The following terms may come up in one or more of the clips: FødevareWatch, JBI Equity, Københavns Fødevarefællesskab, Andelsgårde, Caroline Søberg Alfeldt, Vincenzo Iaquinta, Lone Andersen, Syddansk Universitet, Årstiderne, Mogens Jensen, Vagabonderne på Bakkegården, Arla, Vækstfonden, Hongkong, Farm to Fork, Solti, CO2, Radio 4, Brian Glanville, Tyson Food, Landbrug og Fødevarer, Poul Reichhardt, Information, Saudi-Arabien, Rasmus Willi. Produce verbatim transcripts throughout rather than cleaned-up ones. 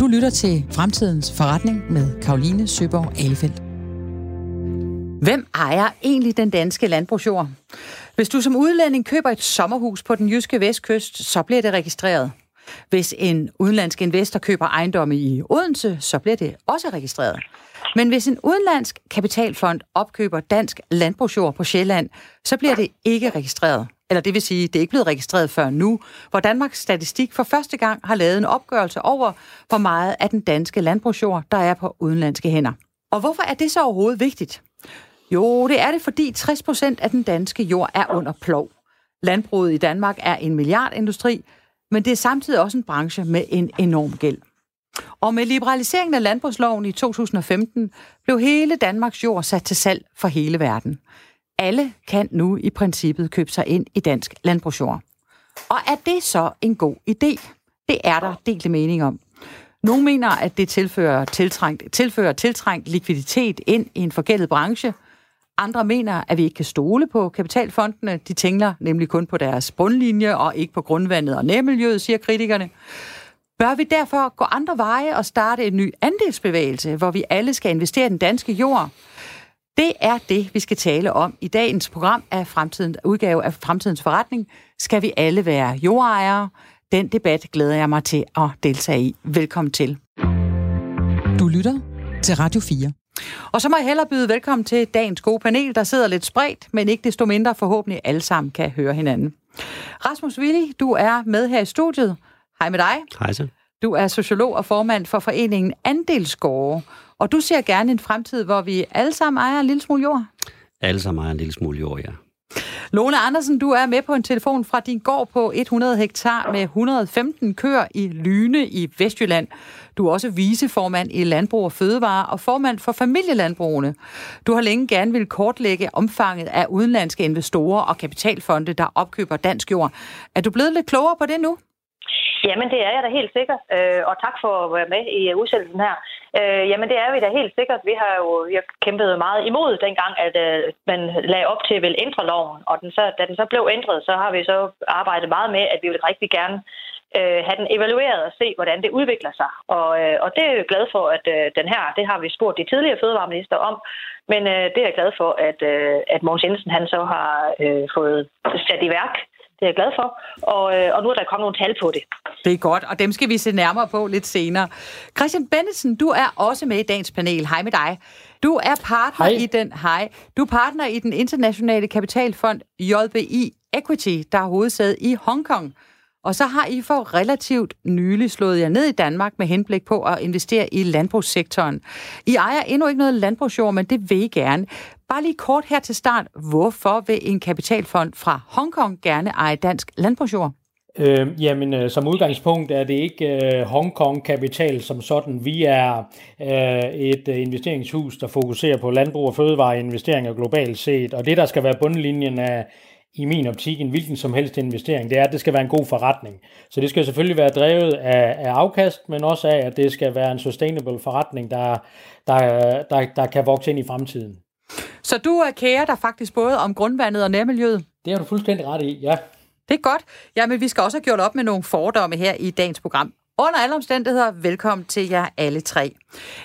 Du lytter til Fremtidens Forretning med Caroline Søberg Alfeldt. Hvem ejer egentlig den danske landbrugsjord? Hvis du som udlænding køber et sommerhus på den jyske vestkyst, så bliver det registreret. Hvis en udenlandsk investor køber ejendomme i Odense, så bliver det også registreret. Men hvis en udenlandsk kapitalfond opkøber dansk landbrugsjord på Sjælland, så bliver det ikke registreret. Eller det vil sige, det er ikke blevet registreret før nu, hvor Danmarks Statistik for første gang har lavet en opgørelse over, hvor meget af den danske landbrugsjord, der er på udenlandske hænder. Og hvorfor er det så overhovedet vigtigt? Jo, det er det, fordi tres procent af den danske jord er under plov. Landbruget i Danmark er en milliardindustri, men det er samtidig også en branche med en enorm gæld. Og med liberaliseringen af landbrugsloven i to tusind og femten blev hele Danmarks jord sat til salg for hele verden. Alle kan nu i princippet købe sig ind i dansk landbrugsjord. Og er det så en god idé? Det er der delte mening om. Nogle mener, at det tilfører tiltrængt, tilfører tiltrængt likviditet ind i en forgældet branche. Andre mener, at vi ikke kan stole på kapitalfondene. De tænker nemlig kun på deres bundlinje og ikke på grundvandet og nærmiljøet, siger kritikerne. Bør vi derfor gå andre veje og starte en ny andelsbevægelse, hvor vi alle skal investere i den danske jord? Det er det, vi skal tale om i dagens program af fremtidens udgave af Fremtidens Forretning. Skal vi alle være jordejere? Den debat glæder jeg mig til at deltage i. Velkommen til. Du lytter til Radio fire. Og så må jeg hellere byde velkommen til dagens gode panel, der sidder lidt spredt, men ikke desto mindre forhåbentlig alle sammen kan høre hinanden. Rasmus Willi, du er med her i studiet. Hej med dig. Hej så. Du er sociolog og formand for foreningen Andelsgårde, og du ser gerne en fremtid, hvor vi alle sammen ejer en lille smule jord. Alle sammen ejer en lille smule jord, ja. Lone Andersen, du er med på en telefon fra din gård på hundrede hektar med et hundrede og femten køer i Lyne i Vestjylland. Du er også viceformand i Landbrug og Fødevarer og formand for Familielandbrugene. Du har længe gerne vil kortlægge omfanget af udenlandske investorer og kapitalfonde, der opkøber dansk jord. Er du blevet lidt klogere på det nu? Jamen, det er jeg da helt sikkert, og tak for at være med i udsendelsen her. Jamen, det er vi da helt sikkert. Vi har jo vi har kæmpet meget imod dengang, at man lagde op til at ville ændre loven, og den så, da den så blev ændret, så har vi så arbejdet meget med, at vi vil rigtig gerne have den evalueret og se, hvordan det udvikler sig. Og, og det er jeg glad for, at den her, det har vi spurgt de tidligere fødevareminister om, men det er jeg glad for, at, at Mogens Jensen han så har fået sat i værk. Det er jeg glad for, og, og nu er der kommet nogle tal på det. Det er godt, og dem skal vi se nærmere på lidt senere. Christian Bendtsen, du er også med i dagens panel. Hej med dig. Du er partner hej. i den hej. Du er partner i den internationale kapitalfond J B I Equity, der er hovedsæde i Hongkong. Og så har I for relativt nylig slået jer ned i Danmark med henblik på at investere i landbrugssektoren. I ejer endnu ikke noget landbrugsjord, men det vil I gerne. Bare lige kort her til start. Hvorfor vil en kapitalfond fra Hongkong gerne eje dansk landbrugsjord? Øh, jamen, som udgangspunkt er det ikke øh, Hongkong-kapital som sådan. Vi er øh, et øh, investeringshus, der fokuserer på landbrug og fødevareinvesteringer globalt set. Og det, der skal være bundlinjen af i min optik, en hvilken som helst investering, det er, at det skal være en god forretning. Så det skal selvfølgelig være drevet af, af afkast, men også af, at det skal være en sustainable forretning, der, der, der, der kan vokse ind i fremtiden. Så du kærer dig faktisk både om grundvandet og nærmiljøet? Det har du fuldstændig ret i, ja. Det er godt. Jamen, vi skal også have gjort op med nogle fordomme her i dagens program. Under alle omstændigheder, velkommen til jer alle tre.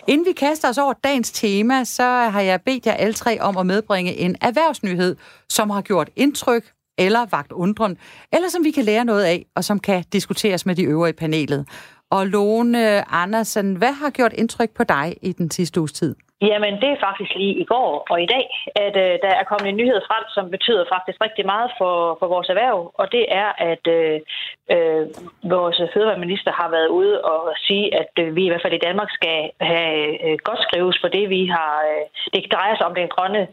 Inden vi kaster os over dagens tema, så har jeg bedt jer alle tre om at medbringe en erhvervsnyhed, som har gjort indtryk eller vakt undren, eller som vi kan lære noget af, og som kan diskuteres med de øvrige i panelet. Og Lone Andersen, hvad har gjort indtryk på dig i den sidste uges tid? Jamen, det er faktisk lige i går og i dag, at øh, der er kommet en nyhed frem, som betyder faktisk rigtig meget for, for vores erhverv, og det er, at øh, øh, vores fødevareminister har været ude og sige, at øh, vi i hvert fald i Danmark skal have øh, godt skrives for det, vi har. Øh, det drejer sig om den grønne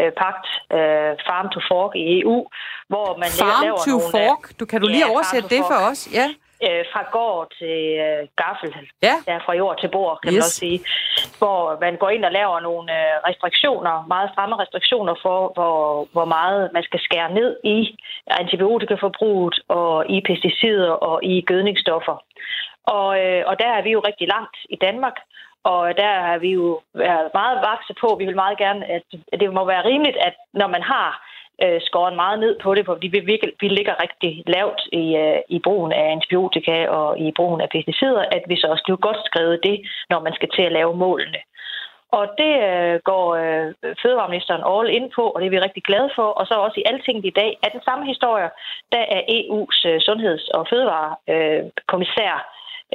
øh, pagt, øh, Farm to Fork i E U, hvor man Farm laver to nogle Fork? Der, du, kan du lige ja, oversætte det for os? Ja. Øh, fra gård til øh, gaffel, yeah. Der fra jord til bord, kan yes. man også sige, hvor man går ind og laver nogle øh, restriktioner, meget stramme restriktioner for, hvor, hvor meget man skal skære ned i antibiotikaforbruget og i pesticider og i gødningsstoffer. Og, øh, og der er vi jo rigtig langt i Danmark, og der har vi jo været meget vakse på. Vi vil meget gerne, at det må være rimeligt, at når man har øh, skåret meget ned på det, fordi vi, vi ligger rigtig lavt i, øh, i brugen af antibiotika og i brugen af pesticider, at vi så også kan godt skrive det, når man skal til at lave målene. Og det øh, går øh, fødevareministeren all ind på, og det er vi rigtig glade for. Og så også i Altinget i dag er den samme historie, der er E U's øh, sundheds- og fødevarekommissær,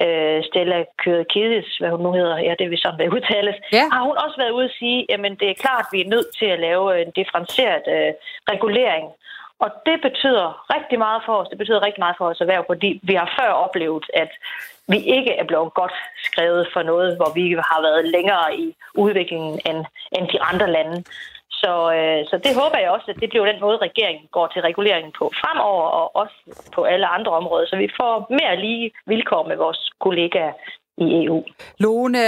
øh, Stella Kyrkidis, hvad hun nu hedder, ja, det vil sådan være udtales, ja. Har hun også været ude at sige, jamen det er klart, at vi er nødt til at lave en differentieret øh, regulering. Og det betyder rigtig meget for os, det betyder rigtig meget for os erhverv, fordi vi har før oplevet, at vi ikke er blevet godt skrevet for noget, hvor vi har været længere i udviklingen end, end de andre lande. Så, øh, så det håber jeg også, at det bliver den måde, regeringen går til reguleringen på fremover, og også på alle andre områder, så vi får mere lige vilkår med vores kollegaer i E U. Lone,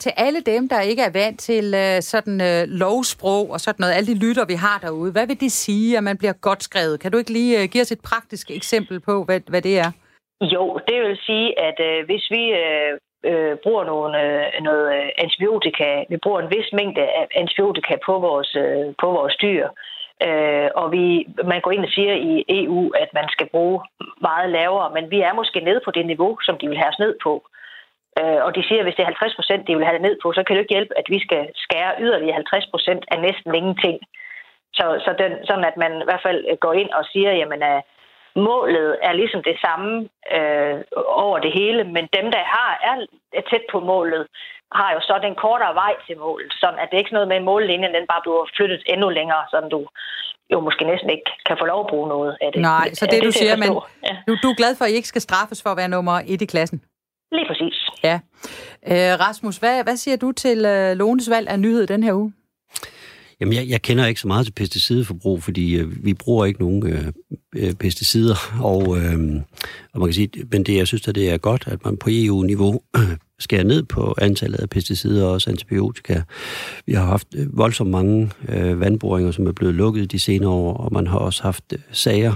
til alle dem, der ikke er vant til sådan lovsprog og sådan noget, alle de lytter, vi har derude, hvad vil det sige, at man bliver godt skrevet? Kan du ikke lige give os et praktisk eksempel på, hvad, hvad det er? Jo, det vil sige, at øh, hvis vi... Øh, Øh, bruger nogle, øh, noget antibiotika. Vi bruger en vis mængde af antibiotika på vores, øh, på vores dyr. Øh, og vi, man går ind og siger i E U, at man skal bruge meget lavere, men vi er måske nede på det niveau, som de vil have os ned på. Øh, og de siger, at hvis det er halvtreds procent, de vil have det ned på, så kan det ikke hjælpe, at vi skal skære yderligere halvtreds procent af næsten ingenting. Så, så den, sådan at man i hvert fald går ind og siger, jamen... Øh, målet er ligesom det samme øh, over det hele, men dem, der har, er, er tæt på målet, har jo så den kortere vej til målet, sådan at det ikke er noget med en mållinje, den bare bliver flyttet endnu længere, sådan du jo måske næsten ikke kan få lov at bruge noget af det. Nej, så det, det du siger, men ja. du, du er glad for, at I ikke skal straffes for at være nummer et i klassen? Lige præcis. Ja. Øh, Rasmus, hvad, hvad siger du til øh, Lones valg af nyhed den her uge? Jamen, jeg, jeg kender ikke så meget til pesticideforbrug, fordi øh, vi bruger ikke nogen øh, øh, pesticider, og, øh, og man kan sige, men det, jeg synes, at det er godt, at man på E U-niveau skærer ned på antallet af pesticider og også antibiotika. Vi har haft voldsomt mange øh, vandboringer, som er blevet lukket de senere år, og man har også haft øh, sager,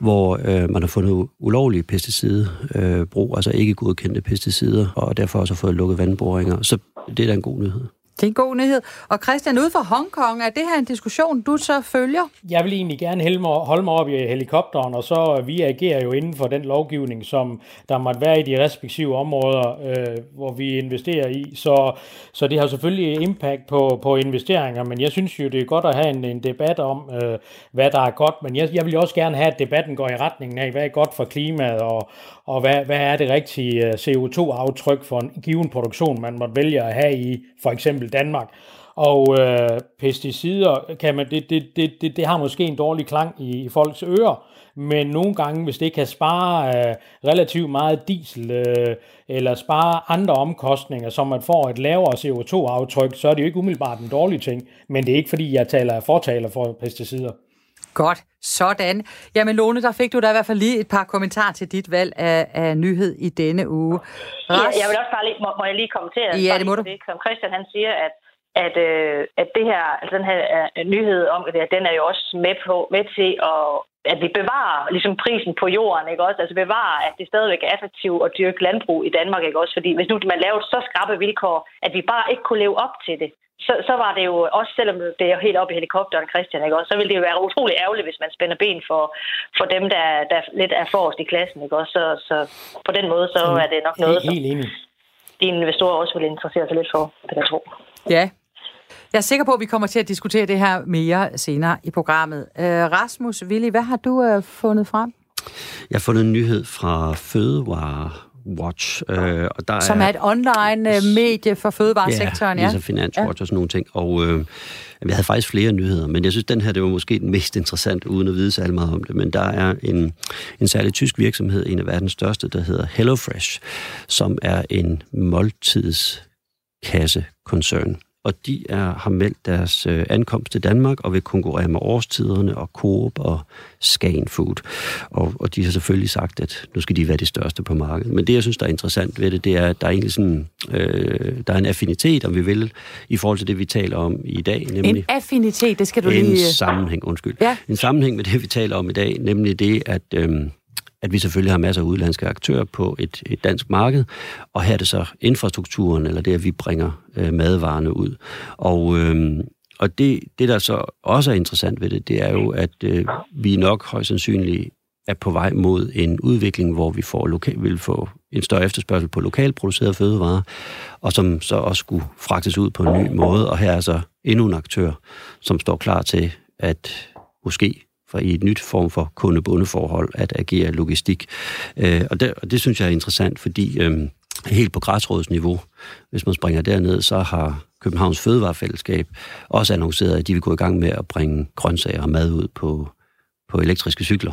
hvor øh, man har fundet ulovlige pesticidbrug, øh, altså ikke godkendte pesticider, og derfor også har fået lukket vandboringer. Så det er da en god nyhed. Det er en god nyhed. Og Christian, ude fra Hongkong, er det her en diskussion, du så følger? Jeg vil egentlig gerne holde mig op i helikopteren, og så vi agerer jo inden for den lovgivning, som der måtte være i de respektive områder, øh, hvor vi investerer i. Så, så det har selvfølgelig impact på, på investeringer, men jeg synes jo, det er godt at have en, en debat om, øh, hvad der er godt. Men jeg, jeg vil også gerne have, at debatten går i retningen af, hvad er godt for klimaet, og, og hvad, hvad er det rigtige C O to aftryk for en given produktion, man måtte vælge at have i, for eksempel Danmark. Og øh, pesticider, kan man, det, det, det, det har måske en dårlig klang i, i folks ører, men nogle gange, hvis det kan spare øh, relativt meget diesel, øh, eller spare andre omkostninger, så man får et lavere C O to aftryk, så er det jo ikke umiddelbart en dårlig ting, men det er ikke, fordi jeg taler af fortaler for pesticider. Godt, sådan. Jamen Lone, der fik du da i hvert fald lige et par kommentarer til dit valg af, af nyhed i denne uge. Ja, jeg vil også bare lige, må, må jeg lige kommentere, ja, det må du. Som Christian han siger, at, at, at det her, altså den her nyhed om det, den er jo også med, på, med til at, at vi bevarer ligesom prisen på jorden, ikke også? Altså bevarer, at det stadigvæk er attraktivt at dyrke landbrug i Danmark, ikke også? Fordi hvis nu man laver så skrappe vilkår, at vi bare ikke kunne leve op til det, Så, så var det jo også, selvom det er helt oppe i helikopteren, Christian, ikke også, så ville det jo være utrolig ærgerligt, hvis man spænder ben for, for dem, der, der lidt er forrest i klassen, ikke også? Så, så på den måde, så er det nok noget, som dine investorer også vil interessere sig lidt for, det jeg tror. Ja. Jeg er sikker på, at vi kommer til at diskutere det her mere senere i programmet. Rasmus Willi, hvad har du fundet frem? Jeg har fundet en nyhed fra FødevareWatch, øh, og der som er, er et online øh, medie for fødevaresektoren, ja. Ja, ligesom FinansWatch, ja, og sådan nogle ting. Og øh, jeg havde faktisk flere nyheder, men jeg synes, den her, det var måske den mest interessante, uden at vide så meget om det. Men der er en, en særlig tysk virksomhed, en af verdens største, der hedder HelloFresh, som er en måltidskassekoncern. Og de er, har meldt deres øh, ankomst til Danmark og vil konkurrere med Årstiderne og Coop og Scanfood. Og, og de har selvfølgelig sagt, at nu skal de være de største på markedet. Men det, jeg synes, der er interessant ved det, det er, at der er egentlig sådan, øh, der er en affinitet, om vi vil, i forhold til det, vi taler om i dag. Nemlig en affinitet, det skal du lige... En sammenhæng, undskyld. Ja. En sammenhæng med det, vi taler om i dag, nemlig det, at... Øh, at vi selvfølgelig har masser af udenlandske aktører på et, et dansk marked, og her er det så infrastrukturen, eller det, at vi bringer øh, madvarerne ud. Og, øh, Og det, det, der så også er interessant ved det, det er jo, at øh, vi nok højst sandsynligt er på vej mod en udvikling, hvor vi får loka- vil få en større efterspørgsel på lokalt producerede fødevarer, og som så også skulle fragtes ud på en ny måde. Og her er så endnu en aktør, som står klar til at måske for i et nyt form for kunde-bundeforhold at agere logistik. Øh, og, det, og det synes jeg er interessant, fordi øh, helt på græsrådsniveau, hvis man springer derned, så har Københavns Fødevarefællesskab også annonceret, at de vil gå i gang med at bringe grøntsager og mad ud på, på elektriske cykler.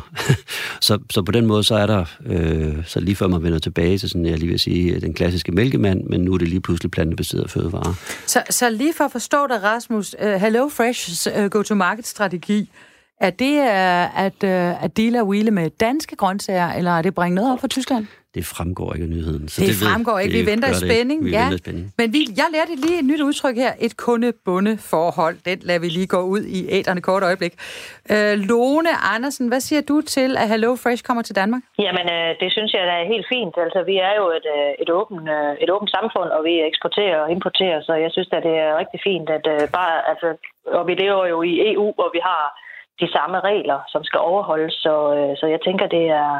så, så på den måde, så er der, øh, så lige før man vender tilbage til sådan, jeg lige vil sige, den klassiske mælkemand, men nu er det lige pludselig plantebaseret fødevarer. Så, så lige for at forstå dig, Rasmus, uh, HelloFresh's uh, go-to-market-strategi, er det uh, at, uh, at deale og wheele med danske grøntsager, eller er det bringe noget op fra Tyskland? Det fremgår ikke af nyheden. Så det, det fremgår ved, ikke. Vi venter i spænding. Vi ja. venter spænding. Men vi, jeg lærte lige et nyt udtryk her. Et kunde-bunde-forhold. Den lader vi lige gå ud i æterne kort øjeblik. Øh, Lone Andersen, hvad siger du til, at HelloFresh kommer til Danmark? Jamen, øh, det synes jeg, der er helt fint. Altså, vi er jo et, øh, et, åbent, øh, et åbent samfund, og vi eksporterer og importerer, så jeg synes, at det er rigtig fint, at øh, bare... Altså, og vi lever jo i E U, og vi har de samme regler, som skal overholdes, så, øh, så jeg tænker, det er...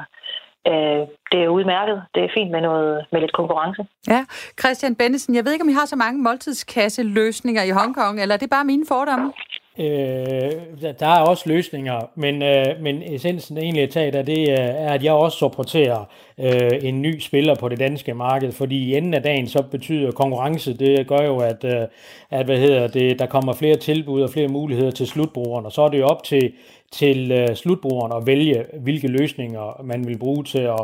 Det er udmærket. Det er fint med noget med lidt konkurrence. Ja, Christian Bendtsen, jeg ved ikke, om I har så mange måltidskasseløsninger i Hongkong, eller er det bare mine fordomme? Øh, der er også løsninger, men, øh, men essensen egentlig at tage af det er, at jeg også supporterer øh, en ny spiller på det danske marked, fordi i enden af dagen så betyder konkurrence, det gør jo, at, øh, at hvad hedder det, der kommer flere tilbud og flere muligheder til slutbrugeren, og så er det jo op til til slutbrugeren at vælge, hvilke løsninger man vil bruge til at,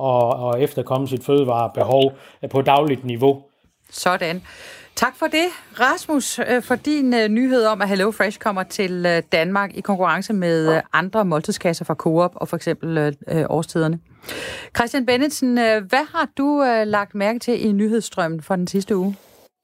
at, at efterkomme sit fødevarebehov på dagligt niveau. Sådan. Tak for det, Rasmus, for din nyhed om, at HelloFresh kommer til Danmark i konkurrence med andre måltidskasser fra Coop og for eksempel Årstiderne. Christian Bendtsen, hvad har du lagt mærke til i nyhedsstrømmen for den sidste uge?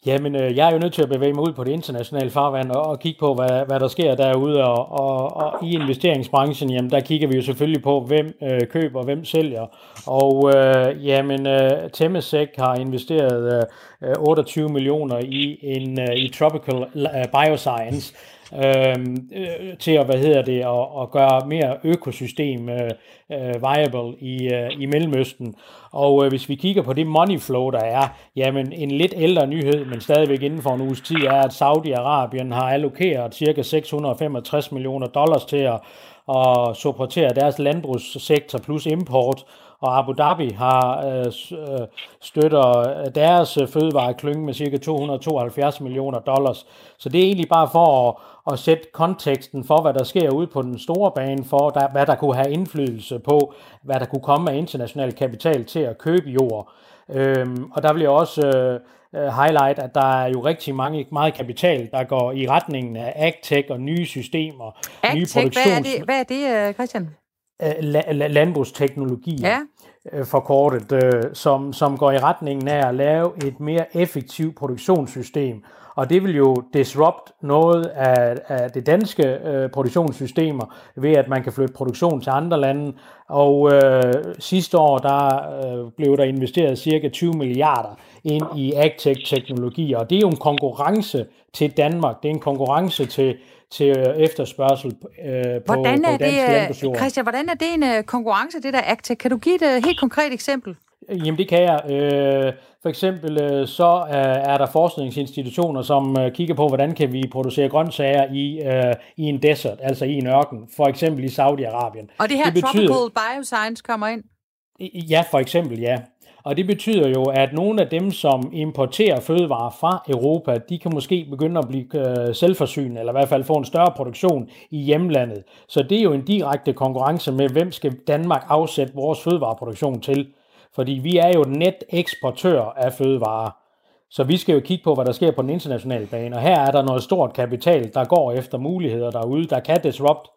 Jamen, jeg er jo nødt til at bevæge mig ud på det internationale farvand og, og kigge på, hvad, hvad der sker derude. Og, og, og i investeringsbranchen, jamen, der kigger vi jo selvfølgelig på, hvem øh, køber og hvem sælger. Og øh, jamen, øh, Temasek har investeret øh, otteogtyve millioner i, en, øh, i Tropical Bioscience øh, øh, til at, hvad hedder det, at, at gøre mere økosystem øh, viable i, øh, i Mellemøsten. Og øh, hvis vi kigger på det money flow, der er, jamen en lidt ældre nyhed, men stadigvæk inden for en uges tid, er, at Saudi-Arabien har allokeret ca. seks hundrede femogtres millioner dollars til at, at supportere deres landbrugssektor plus import, og Abu Dhabi har øh, støtter deres fødevareklynge med ca. to hundrede tooghalvfjerds millioner dollars. Så det er egentlig bare for at og sætte konteksten for, hvad der sker ude på den store bane, for der, hvad der kunne have indflydelse på, hvad der kunne komme af international kapital til at købe jord. Øhm, og der vil jeg også øh, highlight, at der er jo rigtig mange, meget kapital, der går i retningen af AgTech og nye systemer. AgTech, nye produktions... hvad er det, hvad er det Christian? La- la- landbrugsteknologi, ja. øh, forkortet, øh, som, som går i retningen af at lave et mere effektivt produktionssystem. Og det vil jo disrupt noget af, af det danske øh, produktionssystemer ved, at man kan flytte produktion til andre lande. Og øh, sidste år der øh, blev der investeret ca. tyve milliarder ind i AgTech-teknologier. Og det er jo en konkurrence til Danmark. Det er en konkurrence til, til efterspørgsel øh, på, på dansk landbrugsjord. Christian, hvordan er det en øh, konkurrence, det der AgTech? Kan du give et øh, helt konkret eksempel? Jamen det kan jeg. Øh, for eksempel øh, så øh, er der forskningsinstitutioner, som øh, kigger på, hvordan kan vi producere grøntsager i, øh, i en desert, altså i en ørken, for eksempel i Saudi-Arabien. Og det her det betyder, Tropical Bioscience kommer ind? Ja, for eksempel ja. Og det betyder jo, at nogle af dem, som importerer fødevarer fra Europa, de kan måske begynde at blive øh, selvforsynende, eller i hvert fald få en større produktion i hjemlandet. Så det er jo en direkte konkurrence med, hvem skal Danmark afsætte vores fødevareproduktion til? Fordi vi er jo et neteksportør af fødevarer. Så vi skal jo kigge på, hvad der sker på den internationale bane. Og her er der noget stort kapital, der går efter muligheder derude, der kan disrupt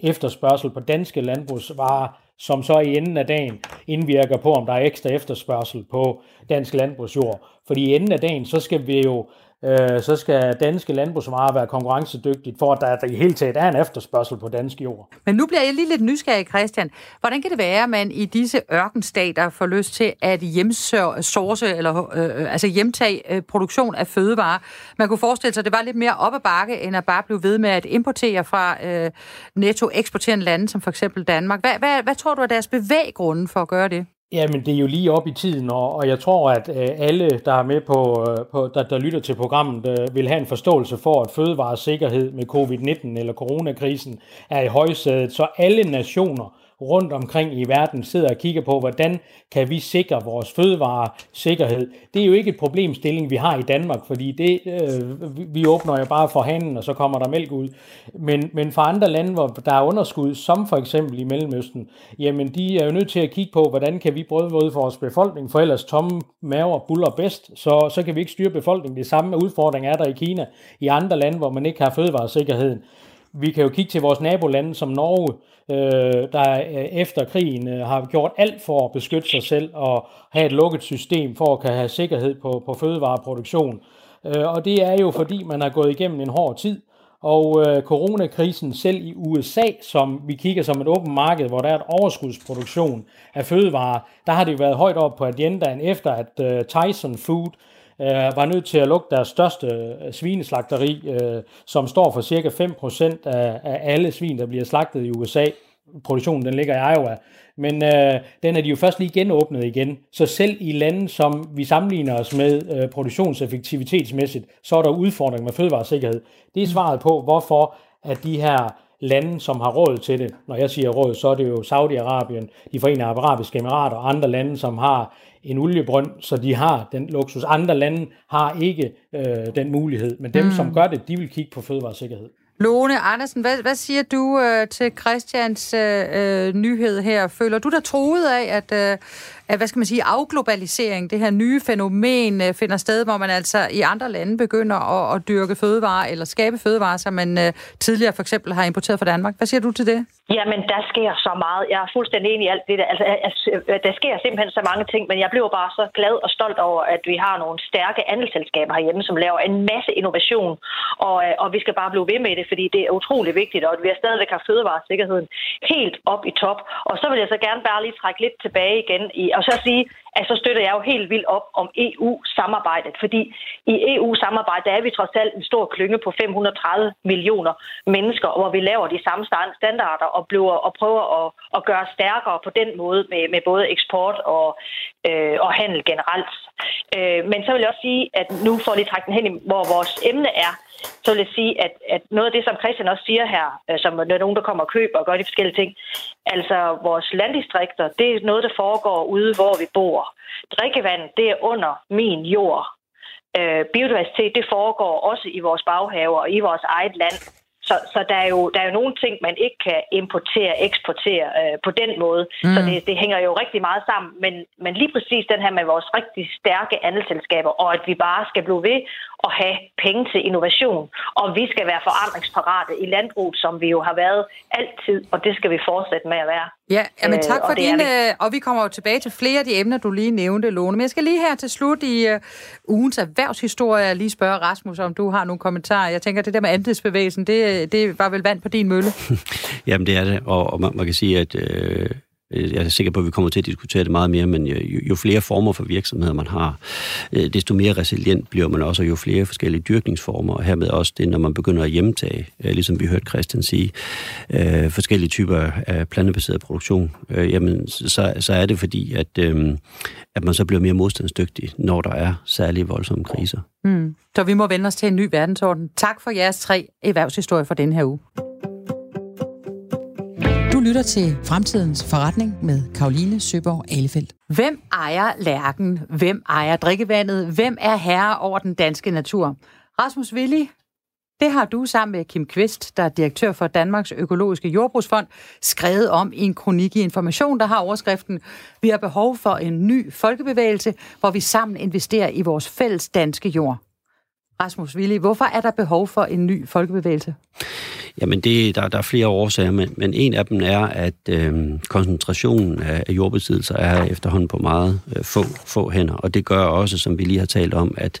efterspørgsel på danske landbrugsvarer, som så i enden af dagen indvirker på, om der er ekstra efterspørgsel på dansk landbrugsjord. Fordi i enden af dagen, så skal vi jo øh, så skal danske landbrugsvarer være konkurrencedygtigt, for at der i hele taget er en efterspørgsel på dansk jord. Men nu bliver jeg lige lidt nysgerrig, Christian. Hvordan kan det være, at man i disse ørkenstater får lyst til at hjemsource, eller øh, altså hjemtage øh, produktion af fødevarer? Man kunne forestille sig, at det var lidt mere op ad bakke, end at bare blive ved med at importere fra øh, netto-eksporterende lande, som for eksempel Danmark. Hvad, hvad, hvad tror du er deres bevæggrunde for at gøre det? Jamen, det er jo lige op i tiden, og, og jeg tror, at øh, alle, der er med på, øh, på der, der lytter til programmet, øh, vil have en forståelse for, at fødevaresikkerhed med covid nitten eller coronakrisen er i højsædet, så alle nationer rundt omkring i verden sidder og kigger på, hvordan kan vi sikre vores fødevaresikkerhed. Det er jo ikke et problemstilling, vi har i Danmark, fordi det, øh, vi åbner jo bare for hanen, og så kommer der mælk ud. Men, men for andre lande, hvor der er underskud, som for eksempel i Mellemøsten, jamen de er jo nødt til at kigge på, hvordan kan vi brødføde mod vores befolkning, for ellers tomme maver buller bedst, så, så kan vi ikke styre befolkningen. Det samme udfordring er der i Kina, i andre lande, hvor man ikke har fødevaresikkerheden. Vi kan jo kigge til vores nabolande som Norge, øh, der efter krigen øh, har gjort alt for at beskytte sig selv og have et lukket system for at kan have sikkerhed på, på fødevareproduktion. Øh, og det er jo fordi, man har gået igennem en hård tid. Og øh, coronakrisen selv i U S A, som vi kigger som et åbent marked, hvor der er et overskudsproduktion af fødevarer, der har det været højt op på agendaen efter, at øh, Tyson Food var nødt til at lukke deres største svineslagteri, som står for cirka fem procent af alle svin, der bliver slagtet i U S A. Produktionen den ligger i Iowa, men øh, den er de jo først lige genåbnet igen. Så selv i lande, som vi sammenligner os med øh, produktionseffektivitetsmæssigt, så er der udfordring med fødevaresikkerhed. Det er svaret på, hvorfor at de her lande, som har råd til det, når jeg siger råd, så er det jo Saudi-Arabien, de Forenede Arabiske Emirater og andre lande, som har en oliebrønd, så de har den luksus. Andre lande har ikke øh, den mulighed, men dem, mm. som gør det, de vil kigge på fødevaresikkerhed. Lone Andersen, hvad, hvad siger du øh, til Christians øh, nyhed her? Føler du dig truet af, at, øh, at hvad skal man sige, afglobalisering, det her nye fænomen, øh, finder sted, hvor man altså i andre lande begynder at, at dyrke fødevarer eller skabe fødevarer, som man øh, tidligere for eksempel har importeret fra Danmark? Hvad siger du til det? Jamen, der sker så meget. Jeg er fuldstændig enig i alt det der. Altså, der sker simpelthen så mange ting, men jeg bliver bare så glad og stolt over, at vi har nogle stærke andelsselskaber herhjemme, som laver en masse innovation, og, og vi skal bare blive ved med det, fordi det er utrolig vigtigt, og at vi stadigvæk har fødevaresikkerheden helt op i top. Og så vil jeg så gerne bare lige trække lidt tilbage igen, i, og så sige, at så støtter jeg jo helt vildt op om E U-samarbejdet, fordi i E U-samarbejdet, der er vi trods alt en stor klynge på fem hundrede og tredive millioner mennesker, hvor vi laver de samme standarder og, bliver, og prøver at, at gøre stærkere på den måde med, med både eksport og, øh, og handel generelt. Øh, men så vil jeg også sige, at nu får lige trække den hen, hvor vores emne er, så vil jeg sige, at, at noget af det, som Christian også siger her, som når der er nogen, der kommer og køber og gør de forskellige ting, altså vores landdistrikter, det er noget, der foregår ude, hvor vi bor. Drikkevand, det er under min jord. Øh, biodiversitet, det foregår også i vores baghaver og i vores eget land. Så, så der, er jo, der er jo nogle ting, man ikke kan importere, eksportere øh, på den måde. Mm. Så det, det hænger jo rigtig meget sammen. Men, men lige præcis den her med vores rigtig stærke andelsselskaber, og at vi bare skal blive ved at have penge til innovation. Og vi skal være forandringsparate i landbruget, som vi jo har været altid, og det skal vi fortsætte med at være. Ja, men tak for øh, og din... Vi... Og vi kommer jo tilbage til flere af de emner, du lige nævnte, Lone. Men jeg skal lige her til slut i uh, ugens erhvervshistorie lige spørge Rasmus, om du har nogle kommentarer. Jeg tænker, det der med andelsbevægelsen, det, det var vel vand på din mølle? Jamen, det er det. Og, og man, man kan sige, at øh, jeg er sikker på, at vi kommer til at diskutere det meget mere, men jo, jo flere former for virksomheder man har, øh, desto mere resilient bliver man også, og jo flere forskellige dyrkningsformer, og hermed også det, når man begynder at hjemtage, øh, ligesom vi hørte Christian sige, øh, forskellige typer af plantebaseret produktion, øh, jamen, så, så er det fordi, at, øh, at man så bliver mere modstandsdygtig, når der er særlig voldsomme kriser. Mm. Så vi må vende os til en ny verdensorden. Tak for jeres tre erhvervshistorier for denne her uge. Du lytter til Fremtidens Forretning med Caroline Søberg Alfeldt. Hvem ejer lærken? Hvem ejer drikkevandet? Hvem er herre over den danske natur? Rasmus Willi, det har du sammen med Kim Kvist, der er direktør for Danmarks Økologiske Jordbruksfond, skrevet om i en kronik i Information, der har overskriften "Vi har behov for en ny folkebevægelse, hvor vi sammen investerer i vores fælles danske jord". Rasmus Willi, hvorfor er der behov for en ny folkebevægelse? Jamen, det, der, der er flere årsager, men, men en af dem er, at øh, koncentrationen af, af jordbesiddelser er efterhånden på meget øh, få, få hænder, og det gør også, som vi lige har talt om, at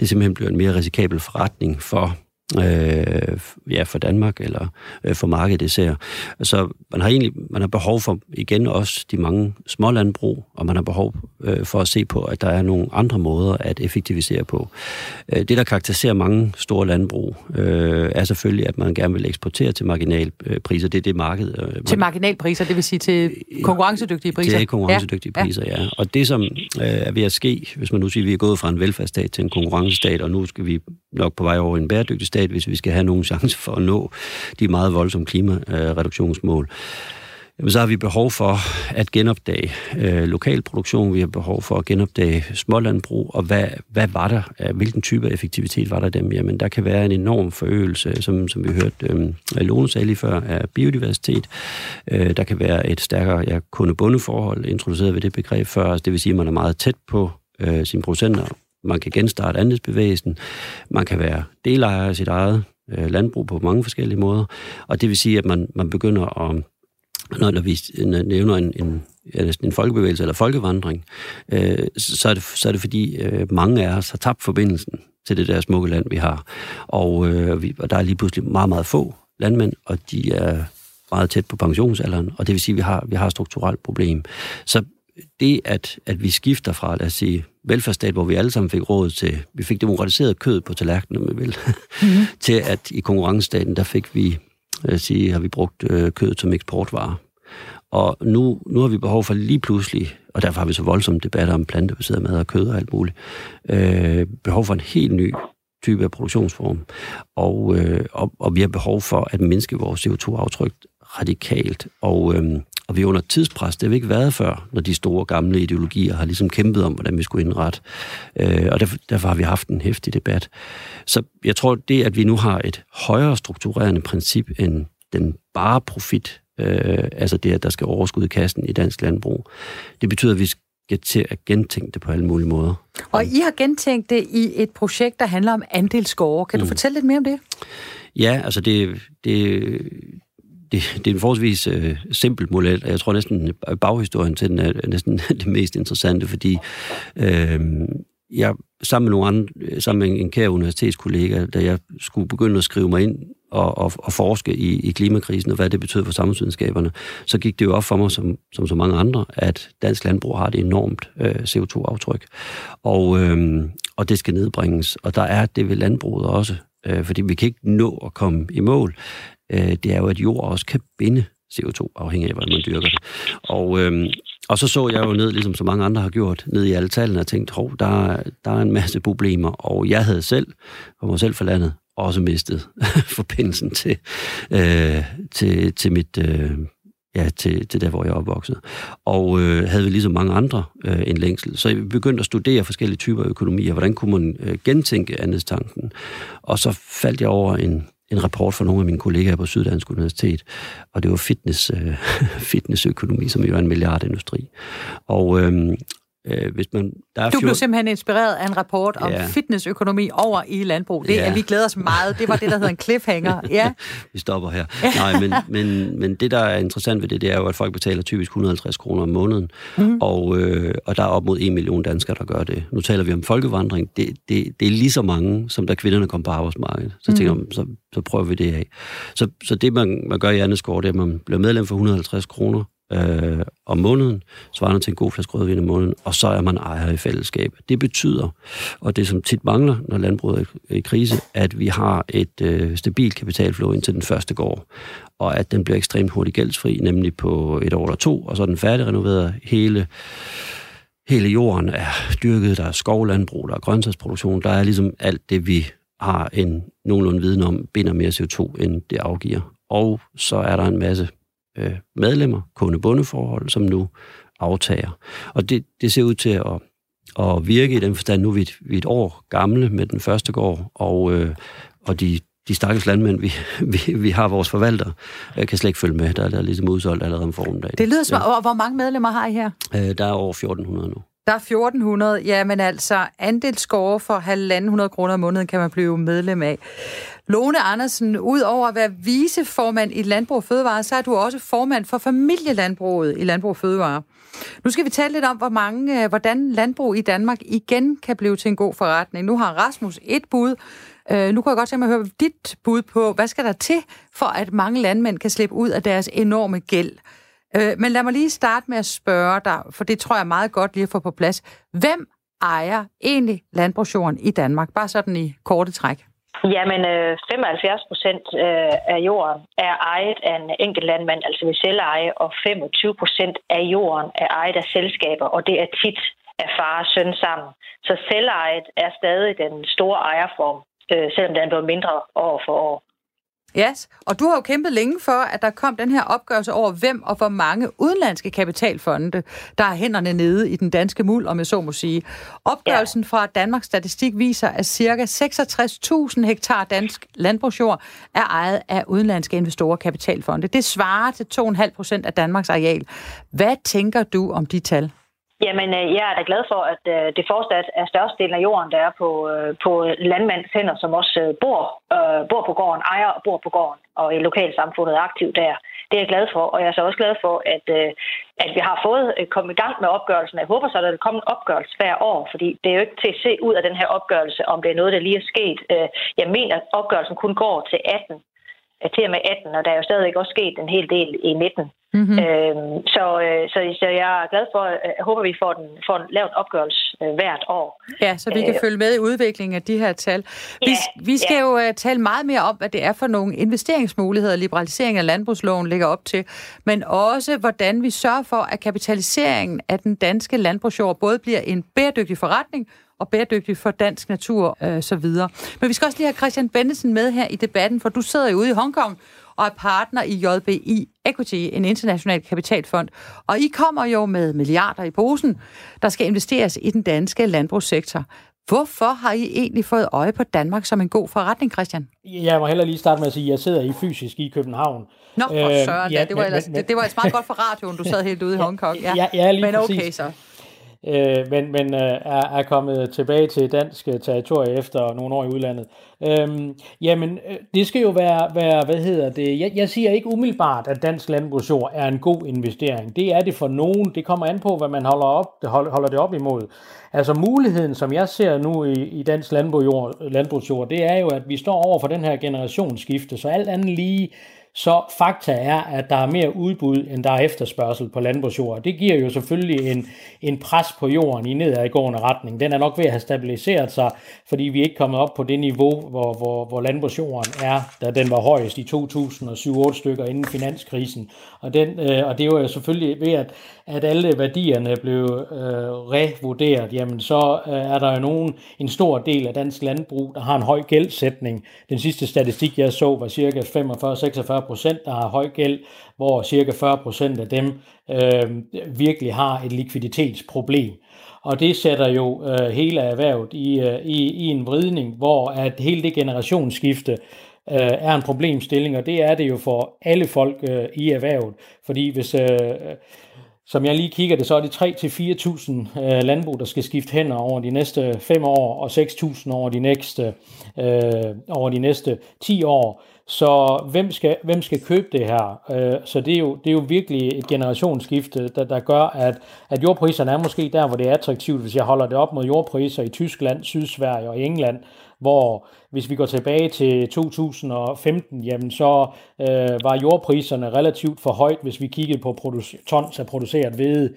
det simpelthen bliver en mere risikabel forretning for Øh, ja, for Danmark eller øh, for markedet især. Så man har egentlig man har behov for igen også de mange små landbrug, og man har behov øh, for at se på, at der er nogle andre måder at effektivisere på. Øh, det, der karakteriserer mange store landbrug, øh, er selvfølgelig, at man gerne vil eksportere til marginalpriser. Det er det marked. Øh, man... Til marginalpriser, det vil sige til konkurrencedygtige priser? Til konkurrencedygtige ja. priser, ja. Og det, som øh, er ved at ske, hvis man nu siger, at vi er gået fra en velfærdsstat til en konkurrencestat, og nu skal vi nok på vej over en bæredygtig stat, hvis vi skal have nogen chance for at nå de meget voldsomme klimareduktionsmål, så har vi behov for at genopdage øh, lokal produktion, vi har behov for at genopdage smålandbrug, og hvad, hvad var der, hvilken type af effektivitet var der dem? Jamen, der kan være en enorm forøgelse, som, som vi hørte øh, Lone sagde lige før, af biodiversitet. Øh, der kan være et stærkere ja, kunde-bundeforhold, introduceret ved det begreb før, det vil sige, at man er meget tæt på øh, sine producenter. Man kan genstarte andelsbevægelsen, man kan være delejer af sit eget øh, landbrug på mange forskellige måder, og det vil sige, at man, man begynder at, når vi nævner en, en, en folkebevægelse eller folkevandring, øh, så, er det, så er det fordi øh, mange af os har tabt forbindelsen til det der smukke land, vi har, og, øh, vi, og der er lige pludselig meget, meget få landmænd, og de er meget tæt på pensionsalderen, og det vil sige, at vi har, vi har et strukturelt problem. Så det, at, at vi skifter fra, lad os sige, velfærdsstat, hvor vi alle sammen fik råd til, vi fik demokratiseret kød på tallerkenen, om vi vil, mm-hmm. til at i konkurrencestaten, der fik vi, lad os sige, har vi brugt øh, kød som eksportvare. Og nu, nu har vi behov for lige pludselig, og derfor har vi så voldsomme debatter om plantebaseret mad og kød og alt muligt, øh, behov for en helt ny type af produktionsform. Og, øh, og, og vi har behov for at mindske vores C O to-aftryk radikalt. Og øh, Og vi er under tidspres, det har vi ikke været før, når de store gamle ideologier har ligesom kæmpet om, hvordan vi skulle indrette. Øh, og derfor, derfor har vi haft en heftig debat. Så jeg tror, det at vi nu har et højere strukturerende princip end den bare profit, øh, altså det, at der skal overskud i kassen i dansk landbrug, det betyder, at vi skal til at gentænke det på alle mulige måder. Og I har gentænkt det i et projekt, der handler om andelsgårde. Kan du mm. fortælle lidt mere om det? Ja, altså det... det Det, det er en forholdsvis øh, simpel model, og jeg tror næsten baghistorien til den er næsten det mest interessante, fordi øh, jeg sammen med, nogle andre, sammen med en kære universitetskollega, da jeg skulle begynde at skrive mig ind og, og, og forske i, i klimakrisen og hvad det betød for samfundsvidenskaberne, så gik det jo op for mig, som, som så mange andre, at dansk landbrug har et enormt øh, C O to-aftryk, og, øh, og det skal nedbringes. Og der er det ved landbruget også, øh, fordi vi kan ikke nå at komme i mål. Det er jo, at jord også kan binde C O to, afhængig af, hvordan man dyrker det. Og, øhm, og så så jeg jo ned, ligesom så mange andre har gjort, ned i alle tallene og tænkte, hov, der, der er en masse problemer, og jeg havde selv, og mig selv for landet, også mistet forbindelsen til, øh, til, til mit... Øh, Ja, til, til der, hvor jeg er opvokset. Og øh, havde vi ligesom mange andre øh, en længsel. Så vi begyndte at studere forskellige typer af økonomier. Hvordan kunne man øh, gentænke andelstanken? Og så faldt jeg over en, en rapport fra nogle af mine kollegaer på Syddansk Universitet, og det var fitness, øh, fitnessøkonomi, som jo er en milliardindustri. Og øh, øh, hvis man... Der er du fjorten... blev simpelthen inspireret af en rapport om ja. fitnessøkonomi over i landbrug. Det er, ja. vi glæder os meget. Det var det, der hedder en cliffhanger. Ja. Vi stopper her. Nej, men, men, men det, der er interessant ved det, det er jo, at folk betaler typisk et hundrede og halvtreds kroner om måneden, mm. og, øh, og der er op mod en million danskere, der gør det. Nu taler vi om folkevandring. Det, det, det er lige så mange, som da kvinderne kom på arbejdsmarkedet. Så mm. tænker man, så, så prøver vi det af. Så, så det, man, man gør i Andelsgårde, det er, at man bliver medlem for et hundrede og halvtreds kroner, Øh, om måneden, svarende til en god flaske rødvin om måneden, og så er man ejer i fællesskab. Det betyder, og det som tit mangler, når landbruget er i krise, at vi har et øh, stabilt kapitalflow ind til den første gård, og at den bliver ekstremt hurtigt gældsfri, nemlig på et år eller to, og så er den færdigrenoveret. Hele, hele jorden er dyrket, der er skovlandbrug, der er grøntsagsproduktion, der er ligesom alt det, vi har en nogenlunde viden om, binder mere C O to, end det afgiver. Og så er der en masse medlemmer, kunde-bundeforhold, som nu aftager. Og det, det ser ud til at, at virke i den forstand. Nu er vi et, vi er et år gamle med den første gård, og, øh, og de, de stakkels landmænd, vi, vi, vi har vores forvalter, kan slet ikke følge med. Der er, der er ligesom udsolgt allerede om formiddagen. Det lyder som, ja. Hvor mange medlemmer har I her? Øh, der er over fjorten hundrede nu. Der er fjorten hundrede, jamen altså andelsgårde for halvanden hundrede kroner om måneden kan man blive medlem af. Lone Andersen, ud over at være viceformand i Landbrug og Fødevarer, så er du også formand for Familielandbruget i Landbrug og Fødevarer. Nu skal vi tale lidt om, hvor mange, hvordan landbrug i Danmark igen kan blive til en god forretning. Nu har Rasmus et bud. Nu kan jeg godt tænke mig at høre dit bud på, hvad skal der til, for at mange landmænd kan slippe ud af deres enorme gæld? Men lad mig lige starte med at spørge dig, for det tror jeg meget godt lige at få på plads. Hvem ejer egentlig landbrugsjorden i Danmark? Bare sådan i korte træk. Jamen, femoghalvfjerds procent af jorden er ejet af en enkelt landmand, altså ved selveje, og femogtyve procent af jorden er ejet af selskaber, og det er tit af far og søn sammen. Så selvejet er stadig den store ejerform, selvom den er blevet mindre år for år. Ja, yes. Og du har jo kæmpet længe for, at der kom den her opgørelse over, hvem og hvor mange udenlandske kapitalfonde, der har hænderne nede i den danske muld, om jeg så må sige. Opgørelsen fra Danmarks Statistik viser, at ca. seksogtres tusind hektar dansk landbrugsjord er ejet af udenlandske investorer og kapitalfonde. Det svarer til to komma fem procent af Danmarks areal. Hvad tænker du om de tal? Jamen, jeg er da glad for, at det fortsat er størstedelen af jorden, der er på, på landmænds hænder, som også bor, øh, bor på gården, ejer og bor på gården, og i lokalsamfundet er aktiv der. Det er jeg glad for, og jeg er så også glad for, at, øh, at vi har fået kommet i gang med opgørelsen. Jeg håber så, at der kommer en opgørelse hver år, fordi det er jo ikke til at se ud af den her opgørelse, om det er noget, der lige er sket. Jeg mener, at opgørelsen kun går til atten. Til og med atten, og der er jo stadigvæk også sket en hel del i nitten. Mm-hmm. Øhm, så, så, så jeg er glad for, jeg håber, vi får, den, får lavet en opgørelse øh, hvert år. Ja, så vi kan øh, følge med i udviklingen af de her tal. Vi, ja, vi skal ja. jo uh, tale meget mere om, hvad det er for nogle investeringsmuligheder, liberalisering af landbrugsloven ligger op til, men også, hvordan vi sørger for, at kapitaliseringen af den danske landbrugsjord både bliver en bæredygtig forretning, og bæredygtig for dansk natur, øh, så videre. Men vi skal også lige have Christian Bendtsen med her i debatten, for du sidder jo ude i Hongkong og er partner i J B I Equity, en international kapitalfond. Og I kommer jo med milliarder i posen, der skal investeres i den danske landbrugssektor. Hvorfor har I egentlig fået øje på Danmark som en god forretning, Christian? Jeg må heller lige starte med at sige, at jeg sidder i fysisk i København. Nå, for øh, søren, ja, det, var ellers, men, det, det var altså meget godt for radioen, du sad helt ude i Hongkong. Ja, ja, ja lige men okay præcis. Så. Øh, men men øh, er, er kommet tilbage til dansk øh, territorie efter nogle år i udlandet. Øhm, jamen, øh, det skal jo være, være hvad hedder det? Jeg, jeg siger ikke umiddelbart, at dansk landbrugsjord er en god investering. Det er det for nogen. Det kommer an på, hvad man holder, op, det hold, holder det op imod. Altså muligheden, som jeg ser nu i, i dansk landbrugsjord, landbrugsjord, det er jo, at vi står over for den her generationsskifte, så alt andet lige. Så fakta er, at der er mere udbud, end der er efterspørgsel på landbrugsjord. Det giver jo selvfølgelig en, en pres på jorden i nedadgående retning. Den er nok ved at have stabiliseret sig, fordi vi ikke er kommet op på det niveau, hvor, hvor, hvor landbrugsjorden er, da den var højest i to tusind syv otte stykker inden finanskrisen. Og, den, øh, og det var jo selvfølgelig ved, at, at alle værdierne blev øh, revurderet. Jamen så øh, er der jo nogen, en stor del af dansk landbrug, der har en høj gældsætning. Den sidste statistik, jeg så, var cirka femogfyrre til seksogfyrre procent, der har høj gæld, hvor cirka fyrre procent af dem øh, virkelig har et likviditetsproblem. Og det sætter jo øh, hele erhvervet i, øh, i, i en vridning, hvor at hele det generationsskifte øh, er en problemstilling, og det er det jo for alle folk øh, i erhvervet. Fordi hvis... Øh, Som jeg lige kigger det, så er det tre til fire tusind øh, landbrug, der skal skifte hænder over de næste fem år, og seks tusind over de næste, øh, over de næste ti år. Så hvem skal, hvem skal købe det her? Øh, så det er, jo, det er jo virkelig et generationsskifte, der, der gør, at, at jordpriserne er måske der, hvor det er attraktivt, hvis jeg holder det op mod jordpriser i Tyskland, Sydsverige og England, hvor hvis vi går tilbage til to tusind femten, jamen så øh, var jordpriserne relativt for højt, hvis vi kiggede på produce- tons af produceret hvede,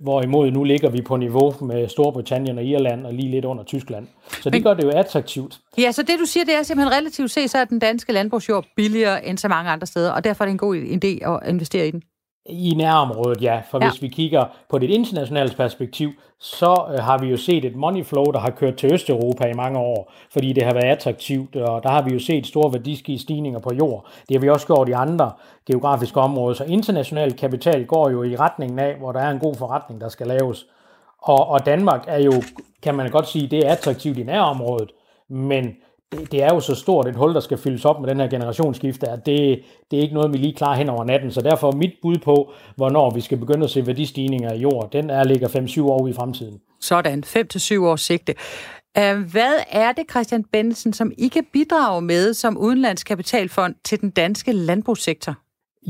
hvorimod nu ligger vi på niveau med Storbritannien og Irland og lige lidt under Tyskland. Så det gør det jo attraktivt. Ja, så det du siger, det er simpelthen relativt set, så er den danske landbrugsjord billigere end så mange andre steder, og derfor er det en god idé at investere i den. I nærområdet, ja. For ja. Hvis vi kigger på det internationale perspektiv, så øh, har vi jo set et money flow, der har kørt til Østeuropa i mange år, fordi det har været attraktivt, og der har vi jo set store værdistigninger på jord. Det har vi også gjort i andre geografiske områder. Så international kapital går jo i retningen af, hvor der er en god forretning, der skal laves. Og, og Danmark er jo, kan man godt sige, det er attraktivt i nærområdet, men det, det er jo så stort et hul, der skal fyldes op med den her generationsskifte, at det, det er ikke noget, vi lige klarer hen over natten. Så derfor mit bud på, hvornår vi skal begynde at se værdistigninger i jord, den er ligger fem til syv år ude i fremtiden. Sådan, fem til syv års sigte. Hvad er det, Christian Bendtsen, som I kan bidrage med som udenlandsk kapitalfond til den danske landbrugssektor?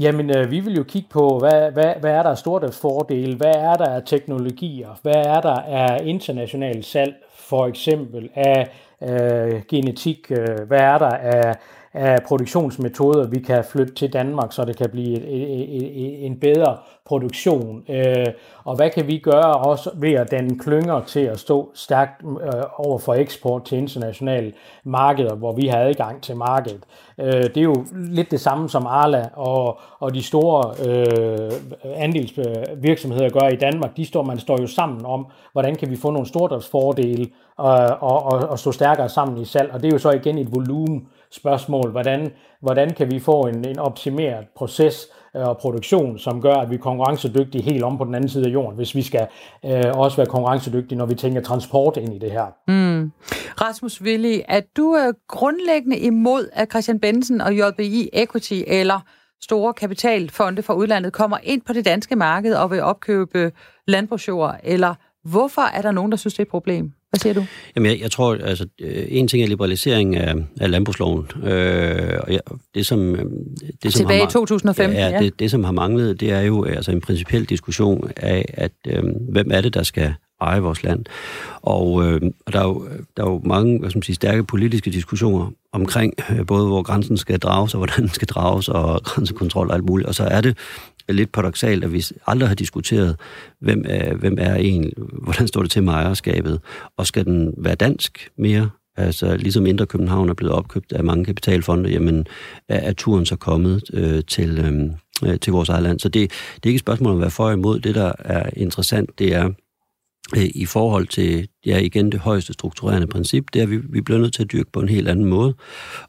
Jamen, øh, vi vil jo kigge på, hvad, hvad, hvad er der af store fordele, hvad er der af teknologier, hvad er der af internationalt salg, for eksempel af øh, genetik, øh, hvad er der af, af produktionsmetoder, vi kan flytte til Danmark, så det kan blive et, et, et, en bedre produktion, øh, og hvad kan vi gøre også ved at danne klynger til at stå stærkt øh, over for eksport til internationale markeder, hvor vi har adgang til markedet. Det er jo lidt det samme, som Arla og, og de store øh, andelsvirksomheder gør i Danmark. De står, man står jo sammen om, hvordan kan vi få nogle stordriftsfordele øh, og, og, og stå stærkere sammen i salg. Og det er jo så igen et volumenspørgsmål. Hvordan, hvordan kan vi få en, en optimeret proces og produktion, som gør, at vi er konkurrencedygtige helt om på den anden side af jorden, hvis vi skal øh, også være konkurrencedygtige, når vi tænker transport ind i det her. Mm. Rasmus Willi, er du øh, grundlæggende imod, at Christian Bendtsen og J B I Equity eller store kapitalfonde fra udlandet kommer ind på det danske marked og vil opkøbe landbrugsjord, eller hvorfor er der nogen, der synes, det er et problem? Hvad siger du? Jamen, jeg, jeg tror, altså, en ting er liberalisering af, af landbrugsloven. Øh, og jeg, det, som, det, som Tilbage har, i to tusind og femten, ja. ja. Det, det, som har manglet, det er jo altså, en principiel diskussion af, at øh, hvem er det, der skal eje vores land. Og, øh, og der, er jo, der er jo mange, hvad skal man sige, stærke politiske diskussioner omkring, øh, både hvor grænsen skal drages, og hvordan den skal drages, og grænsekontrol og alt muligt. Og så er det lidt paradoksalt, at vi aldrig har diskuteret, hvem er, hvem er egentlig, hvordan står det til med ejerskabet, og skal den være dansk mere? Altså ligesom Indre København er blevet opkøbt af mange kapitalfonde, jamen er turen så kommet øh, til, øh, til vores eget land. Så det, det er ikke et spørgsmål om at være for og imod. Det, der er interessant, det er, i forhold til, ja igen, det højeste strukturerende princip, det er, at vi, vi bliver nødt til at dyrke på en helt anden måde,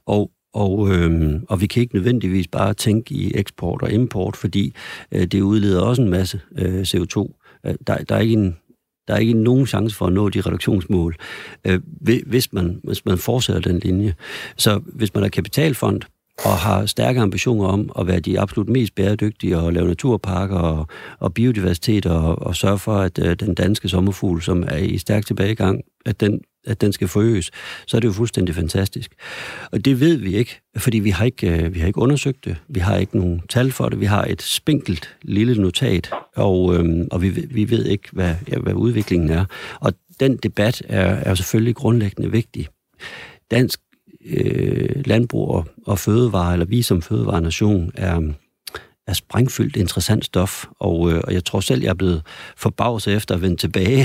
og, og, øhm, og vi kan ikke nødvendigvis bare tænke i eksport og import, fordi øh, det udleder også en masse øh, C O to. Øh, der, der er ikke en Der er ikke nogen chance for at nå de reduktionsmål, øh, hvis, man, hvis man fortsætter den linje. Så hvis man er kapitalfond og har stærke ambitioner om at være de absolut mest bæredygtige og lave naturparker og, og biodiversitet og, og sørge for, at øh, den danske sommerfugl, som er i stærk tilbagegang, at den, at den skal forøges, så er det jo fuldstændig fantastisk. Og det ved vi ikke, fordi vi har ikke, øh, vi har ikke undersøgt det, vi har ikke nogen tal for det, vi har et spinkelt lille notat, og, øh, og vi, vi ved ikke, hvad, ja, hvad udviklingen er. Og den debat er, er selvfølgelig grundlæggende vigtig. Dansk Øh, landbrug og fødevare, eller vi som fødevarenation, er, er sprængfyldt interessant stof, og, øh, og jeg tror selv, jeg er blevet forbavset efter at vende tilbage,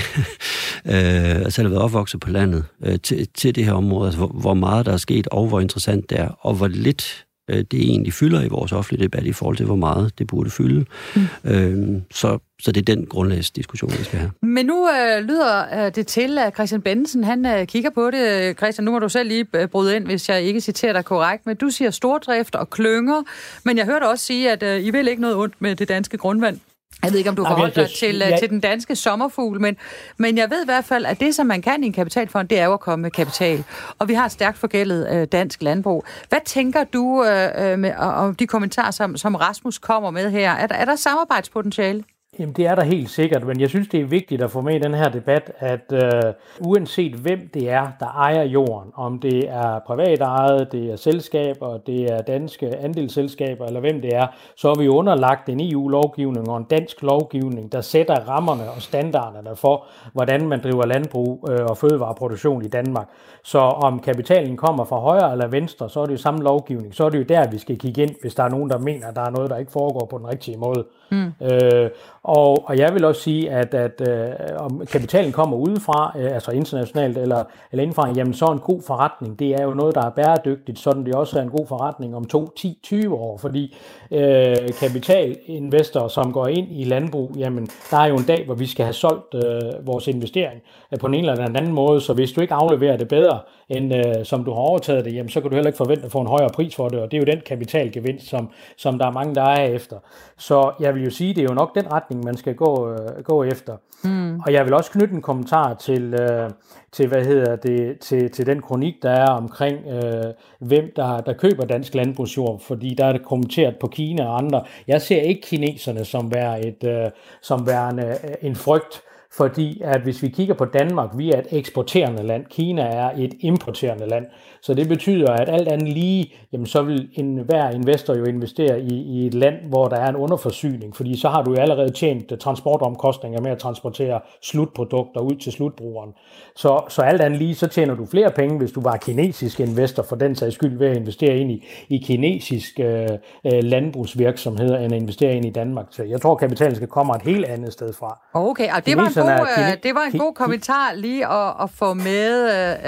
øh, og selv har været opvokset på landet, øh, til, til det her område, altså, hvor, hvor meget der er sket, og hvor interessant det er, og hvor lidt øh, det egentlig fylder i vores offentlige debat i forhold til, hvor meget det burde fylde. Mm. Øh, så Så det er den grundlagsdiskussion, vi skal have. Men nu øh, lyder øh, det til, at Christian Bendtsen, han øh, kigger på det. Christian, nu må du selv lige bryde ind, hvis jeg ikke citerer dig korrekt, men du siger stordrift og klynger, men jeg hørte også sige, at øh, I vil ikke noget ondt med det danske grundvand. Jeg ved ikke, om du forholder dig til, øh, til den danske sommerfugl, men, men jeg ved i hvert fald, at det, som man kan i en kapitalfond, det er jo at komme med kapital. Og vi har stærkt forgældet øh, dansk landbrug. Hvad tænker du øh, med, om de kommentarer, som, som Rasmus kommer med her? Er der, er der samarbejdspotentiale? Jamen, det er der helt sikkert, men jeg synes, det er vigtigt at få med i den her debat, at øh, uanset hvem det er, der ejer jorden, om det er privatejet, det er selskaber, det er danske andelsselskaber, eller hvem det er, så er vi underlagt en E U-lovgivning og en dansk lovgivning, der sætter rammerne og standarderne for, hvordan man driver landbrug øh, og fødevareproduktion i Danmark. Så om kapitalen kommer fra højre eller venstre, så er det jo samme lovgivning. Så er det jo der, vi skal kigge ind, hvis der er nogen, der mener, at der er noget, der ikke foregår på den rigtige måde. Mm. Øh, Og, og jeg vil også sige, at, at øh, om kapitalen kommer udefra, øh, altså internationalt eller, eller indenfra, jamen så en god forretning, det er jo noget, der er bæredygtigt, sådan det også er en god forretning om to, ti, tyve år, fordi øh, kapitalinvestorer, som går ind i landbrug, jamen der er jo en dag, hvor vi skal have solgt øh, vores investering øh, på en eller anden, anden måde, så hvis du ikke afleverer det bedre, end øh, som du har overtaget det, jamen så kan du heller ikke forvente at få en højere pris for det, og det er jo den kapitalgevinst, som, som der er mange, der er efter. Så jeg vil jo sige, det er jo nok den retning, retning, man skal gå, øh, gå efter. Mm. Og jeg vil også knytte en kommentar til, øh, til, hvad hedder det, til, til den kronik, der er omkring, øh, hvem der, der køber dansk landbrugsjord, fordi der er det kommenteret på Kina og andre. Jeg ser ikke kineserne som værende, et, øh, som værende en frygt, fordi at hvis vi kigger på Danmark, vi er et eksporterende land. Kina er et importerende land. Så det betyder, at alt andet lige, jamen så vil en, hver investor jo investere i, i et land, hvor der er en underforsyning. Fordi så har du jo allerede tjent transportomkostninger med at transportere slutprodukter ud til slutbrugeren. Så, så alt andet lige, så tjener du flere penge, hvis du var kinesisk investor, for den sags skyld ved at investere ind i, i kinesisk øh, landbrugsvirksomheder, end at investere ind i Danmark. Så jeg tror, kapitalen skal komme et helt andet sted fra. Okay, og det var en god, kine- det var en god kommentar lige at, at få med,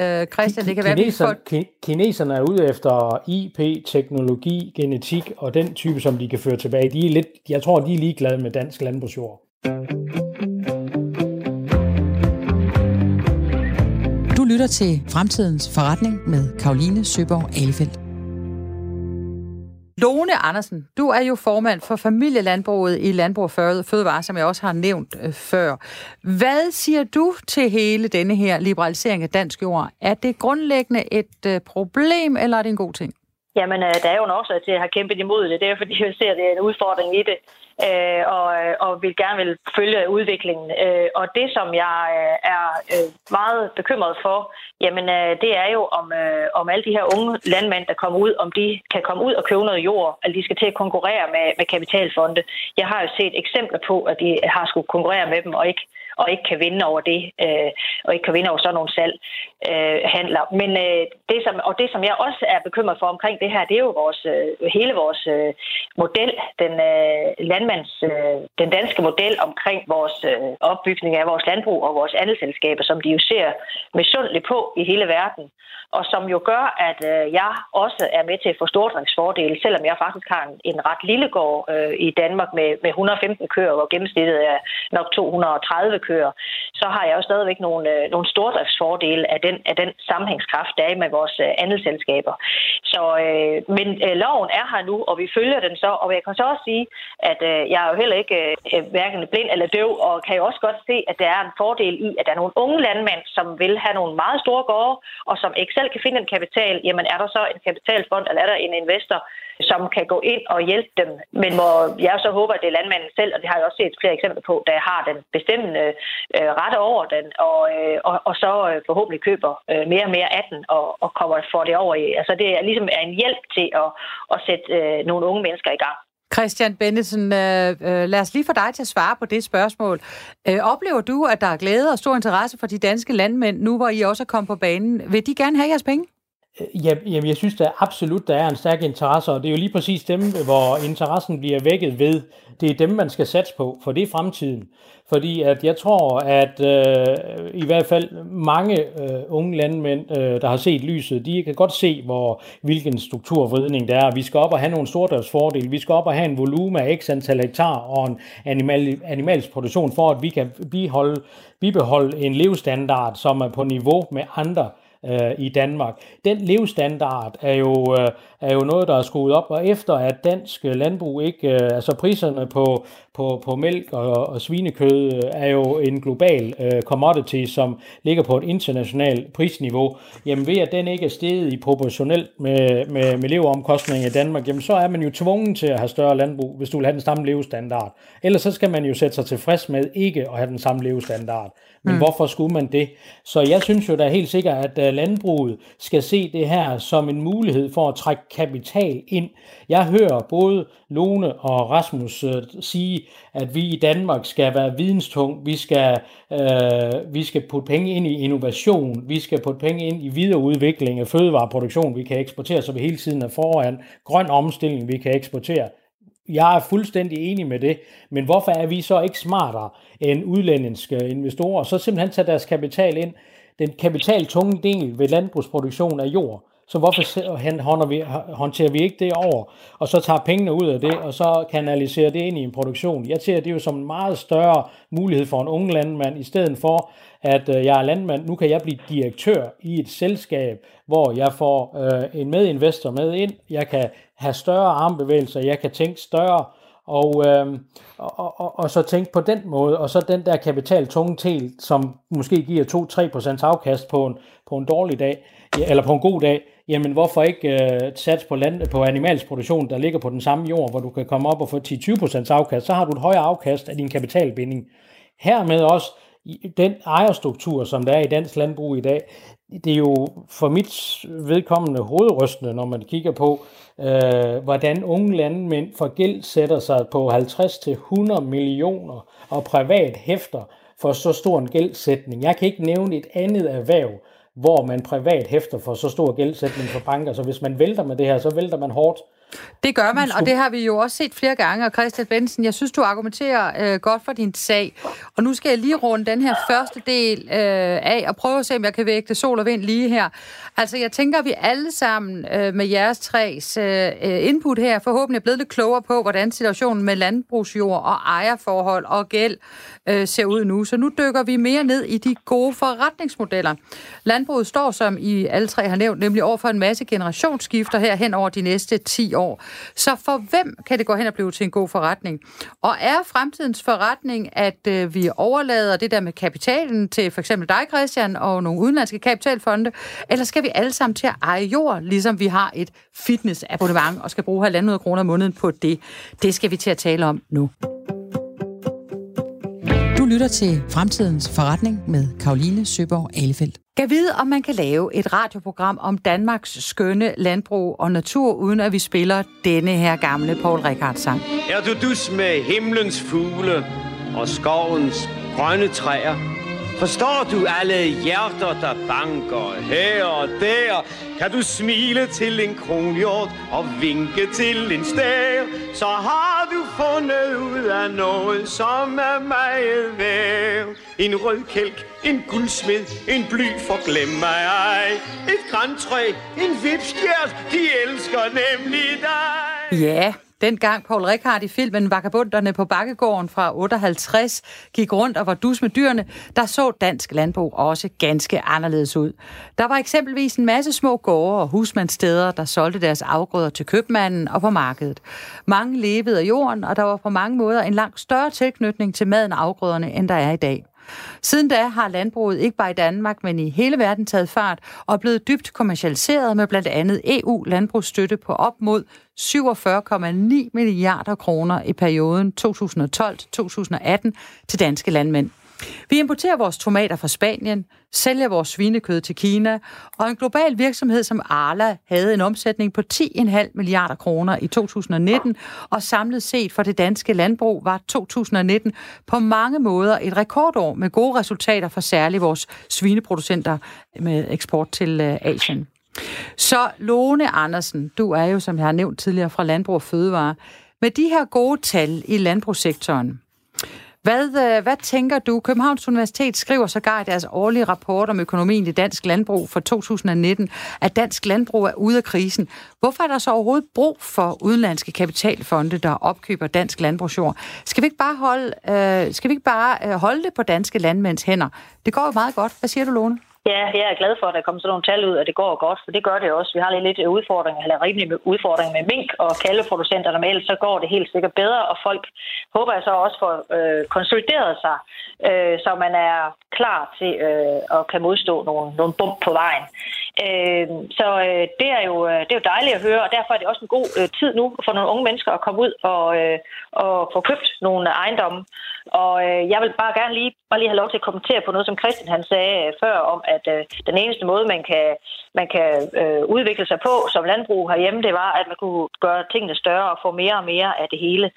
øh, Christian. Det kan være, vi får... Kineserne er ude efter I P, teknologi, genetik og den type, som de kan føre tilbage. De er lidt, jeg tror, de er ligeglade med dansk landbrugsjord. Du lytter til Fremtidens Forretning med Caroline Søberg Alfeldt. Lone Andersen, du er jo formand for Familielandbruget i Landbrug og Fødevarer, som jeg også har nævnt før. Hvad siger du til hele denne her liberalisering af dansk jord? Er det grundlæggende et problem, eller er det en god ting? Jamen, der er jo en årsag til, at jeg har kæmpet imod det. Det er, fordi jeg ser, at det er en udfordring i det, og, og vil gerne vil følge udviklingen. Og det, som jeg er meget bekymret for, jamen, det er jo, om, om alle de her unge landmænd, der kommer ud, om de kan komme ud og købe noget jord, eller de skal til at konkurrere med, med kapitalfonde. Jeg har jo set eksempler på, at de har skulle konkurrere med dem, og ikke og ikke kan vinde over det, øh, og ikke kan vinde over sådan nogle salg, øh, handler. Men, øh, det som, og det, som jeg også er bekymret for omkring det her, det er jo vores, øh, hele vores øh, model, den, øh, landmands, øh, den danske model omkring vores øh, opbygning af vores landbrug og vores andelsselskaber, som de jo ser misundeligt på i hele verden, og som jo gør, at øh, jeg også er med til at få stordringsfordele, selvom jeg faktisk har en, en ret lille gård øh, i Danmark med, med et hundrede og femten køer, hvor gennemsnittet er nok to hundrede og tredive køer. Så har jeg jo stadigvæk nogle, nogle stordriftsfordele af den, af den sammenhængskraft, der er med vores andelsselskaber. Så, øh, men øh, loven er her nu, og vi følger den så, og jeg kan så også sige, at øh, jeg er jo heller ikke øh, hverken blind eller døv, og kan jo også godt se, at der er en fordel i, at der er nogle unge landmænd, som vil have nogle meget store gårde, og som ikke selv kan finde en kapital. Jamen, er der så en kapitalfond, eller er der en investor, som kan gå ind og hjælpe dem? Men hvor jeg så håber, at det er landmanden selv, og det har jeg også set flere eksempler på, der har den bestemmende ret over den, og, og, og så forhåbentlig køber mere og mere af den, og, og kommer for det over i. Altså det er ligesom en hjælp til at, at sætte nogle unge mennesker i gang. Christian Bendtsen, lad os lige få dig til at svare på det spørgsmål. Oplever du, at der er glæde og stor interesse for de danske landmænd, nu hvor I også er kommet på banen? Vil de gerne have jeres penge? Jamen, jeg synes da absolut, der er en stærk interesse, og det er jo lige præcis dem, hvor interessen bliver vækket ved. Det er dem, man skal satse på, for det er fremtiden. Fordi at jeg tror, at øh, i hvert fald mange øh, unge landmænd, øh, der har set lyset, de kan godt se, hvor, hvilken strukturvridning der er. Vi skal op og have nogle stordriftsfordele. Vi skal op og have en volume af x antal hektar og en animal, animalsk produktion, for at vi kan bibeholde, bibeholde en levestandard, som er på niveau med andre i Danmark. Den levestandard er jo, er jo noget, der er skruet op, og efter at dansk landbrug ikke, altså priserne på, på, på mælk og, og svinekød er jo en global uh, commodity, som ligger på et internationalt prisniveau. Jamen ved at den ikke er steget i proportionelt med, med, med leveomkostninger i Danmark, jamen så er man jo tvungen til at have større landbrug, hvis du vil have den samme levestandard. Ellers så skal man jo sætte sig tilfreds med ikke at have den samme levestandard. Men mm. hvorfor skulle man det? Så jeg synes jo da helt sikkert, at landbruget skal se det her som en mulighed for at trække kapital ind. Jeg hører både Lone og Rasmus øh, sige, at vi i Danmark skal være videnstung, vi skal, øh, vi skal putte penge ind i innovation, vi skal putte penge ind i videreudvikling af fødevareproduktion, vi kan eksportere, så vi hele tiden er foran, grøn omstilling, vi kan eksportere. Jeg er fuldstændig enig med det, men hvorfor er vi så ikke smartere end udlændinge investorer, så simpelthen tager deres kapital ind? Den kapitaltunge del ved landbrugsproduktion af jord, så hvorfor håndterer vi ikke det over, og så tager pengene ud af det, og så kanaliserer det ind i en produktion? Jeg ser det jo som en meget større mulighed for en ung landmand, i stedet for, at jeg er landmand, nu kan jeg blive direktør i et selskab, hvor jeg får øh, en medinvestor med ind, jeg kan have større armbevægelser, jeg kan tænke større, Og, øh, og, og, og så tænke på den måde, og så den der kapitaltunge tel, som måske giver to til tre procent afkast på en, på en dårlig dag, eller på en god dag, jamen hvorfor ikke øh, satse på, land, på animalsproduktion, der ligger på den samme jord, hvor du kan komme op og få ti til tyve procent afkast, så har du et højere afkast af din kapitalbinding. Hermed også den ejerstruktur, som der er i dansk landbrug i dag, det er jo for mit vedkommende hovedrystende, når man kigger på, øh, hvordan unge landmænd for gæld sætter sig på halvtreds til hundrede millioner og privat hæfter for så stor en gældsætning. Jeg kan ikke nævne et andet erhverv, hvor man privat hæfter for så stor gældsætning for banker, så hvis man vælter med det her, så vælter man hårdt. Det gør man, og det har vi jo også set flere gange, og Christian Bendtsen, jeg synes, du argumenterer øh, godt for din sag, og nu skal jeg lige runde den her første del øh, af, og prøve at se, om jeg kan vægte sol og vind lige her. Altså, jeg tænker, vi alle sammen øh, med jeres træs øh, input her, forhåbentlig er blevet lidt klogere på, hvordan situationen med landbrugsjord og ejerforhold og gæld øh, ser ud nu, så nu dykker vi mere ned i de gode forretningsmodeller. Landbruget står, som I alle tre har nævnt, nemlig over for en masse generationsskifter her hen over de næste ti år. År. Så for hvem kan det gå hen og blive til en god forretning? Og er fremtidens forretning, at øh, vi overlader det der med kapitalen til for eksempel dig, Christian, og nogle udenlandske kapitalfonde, eller skal vi alle sammen til at eje jord, ligesom vi har et fitnessabonnement og skal bruge halvanden kroner om måneden på det? Det skal vi til at tale om nu. Du lytter til Fremtidens Forretning med Caroline Søberg Alfeldt. Kan vide, om man kan lave et radioprogram om Danmarks skønne landbrug og natur, uden at vi spiller denne her gamle Poul Reichhardt-sang. Er du dus med himlens fugle og skovens grønne træer? Forstår du alle hjerter, der banker her og der? Kan du smile til en kronhjort og vinke til en stær? Så har du fundet ud af noget, som er meget værd. En rød kælk, en guldsmed, en bly for glem mig ej. Et grantræ, en vipskjert, de elsker nemlig dig. Ja. Yeah. Dengang Poul Reichhardt i filmen Vagabonderne på Bakkegården fra otteoghalvtreds gik rundt og var dus med dyrene, der så dansk landbrug også ganske anderledes ud. Der var eksempelvis en masse små gårde og husmandssteder, der solgte deres afgrøder til købmanden og på markedet. Mange levede af jorden, og der var på mange måder en langt større tilknytning til maden og afgrøderne, end der er i dag. Siden da har landbruget ikke bare i Danmark, men i hele verden taget fart og er blevet dybt kommercialiseret med blandt andet E U-landbrugsstøtte på op mod syvogfyrre komma ni milliarder kroner i perioden to tusind og tolv til to tusind og atten til danske landmænd. Vi importerer vores tomater fra Spanien, sælger vores svinekød til Kina, og en global virksomhed som Arla havde en omsætning på ti komma fem milliarder kroner i to tusind og nitten, og samlet set for det danske landbrug var to tusind og nitten på mange måder et rekordår med gode resultater for særligt vores svineproducenter med eksport til Asien. Så Lone Andersen, du er jo, som jeg har nævnt tidligere, fra Landbrug og Fødevarer. Med de her gode tal i landbrugssektoren, Hvad, hvad tænker du? Københavns Universitet skriver sågar i deres årlige rapport om økonomien i dansk landbrug for to tusind og nitten, at dansk landbrug er ude af krisen. Hvorfor er der så overhovedet brug for udenlandske kapitalfonde, der opkøber dansk landbrugsjord? Skal vi ikke bare holde, øh, skal vi ikke bare holde det på danske landmænds hænder? Det går jo meget godt. Hvad siger du, Lone? Ja, jeg er glad for, at der kommer sådan nogle tal ud, og det går godt, for det gør det også. Vi har lidt udfordringer, eller rimelig udfordringer med mink og kalveproducenterne, men ellers så går det helt sikkert bedre, og folk håber jeg så også får øh, konsolideret sig, øh, så man er klar til øh, at kan modstå nogle, nogle bump på vejen. Øh, så øh, det, er jo, det er jo dejligt at høre, og derfor er det også en god øh, tid nu for nogle unge mennesker at komme ud og, øh, og få købt nogle ejendomme. Og øh, jeg vil bare gerne lige, bare lige have lov til at kommentere på noget, som Christian han sagde før om, at øh, den eneste måde, man kan, man kan øh, udvikle sig på som landbrug herhjemme, det var, at man kunne gøre tingene større og få mere og mere af det hele.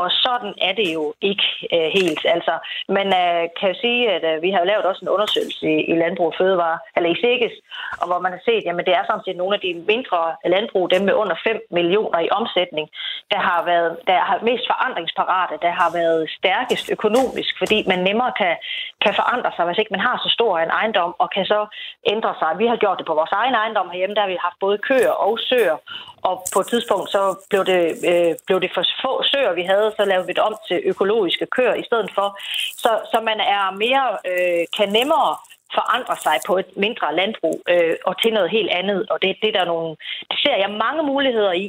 Og sådan er det jo ikke øh, helt. Altså, man øh, kan jo sige, at øh, vi har lavet også en undersøgelse i, i Landbrug og Fødevarer, eller i Sikkes, og hvor man har set, jamen det er samtidig nogle af de mindre landbrug, dem med under fem millioner i omsætning, der har været der har mest forandringsparate, der har været stærkest økonomisk, fordi man nemmere kan, kan forandre sig, hvis ikke man har så stor en ejendom, og kan så ændre sig. Vi har gjort det på vores egen ejendom herhjemme, der har vi haft både køer og søer, og på et tidspunkt så blev det, øh, blev det for få søer, vi havde, så lavede vi det om til økologiske køer i stedet for. Så, så man er mere, øh, kan nemmere forandre sig på et mindre landbrug øh, og til noget helt andet. Og det, det, der er nogle, det ser jeg mange muligheder i,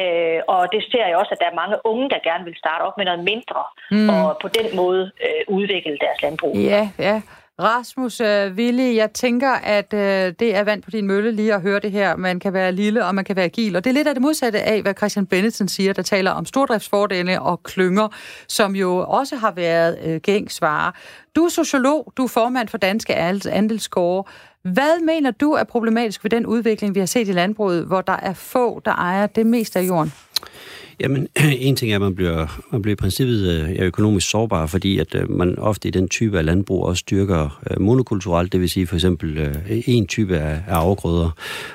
øh, og det ser jeg også, at der er mange unge, der gerne vil starte op med noget mindre mm. og på den måde øh, udvikle deres landbrug. Ja, ja. Rasmus øh, Willi, jeg tænker, at øh, det er vand på din mølle lige at høre det her. Man kan være lille, og man kan være agil. Og det er lidt af det modsatte af, hvad Christian Bendtsen siger, der taler om stordriftsfordele og klynger, som jo også har været øh, gængsvarer. Du er sociolog, du er formand for Danske Andelsgårde. Hvad mener du er problematisk ved den udvikling, vi har set i landbruget, hvor der er få, der ejer det meste af jorden? Jamen, en ting er, at man bliver, man bliver i princippet øh, økonomisk sårbar, fordi at øh, man ofte i den type af landbrug også dyrker øh, monokulturelt, det vil sige for eksempel øh, en type af, af afgrøder.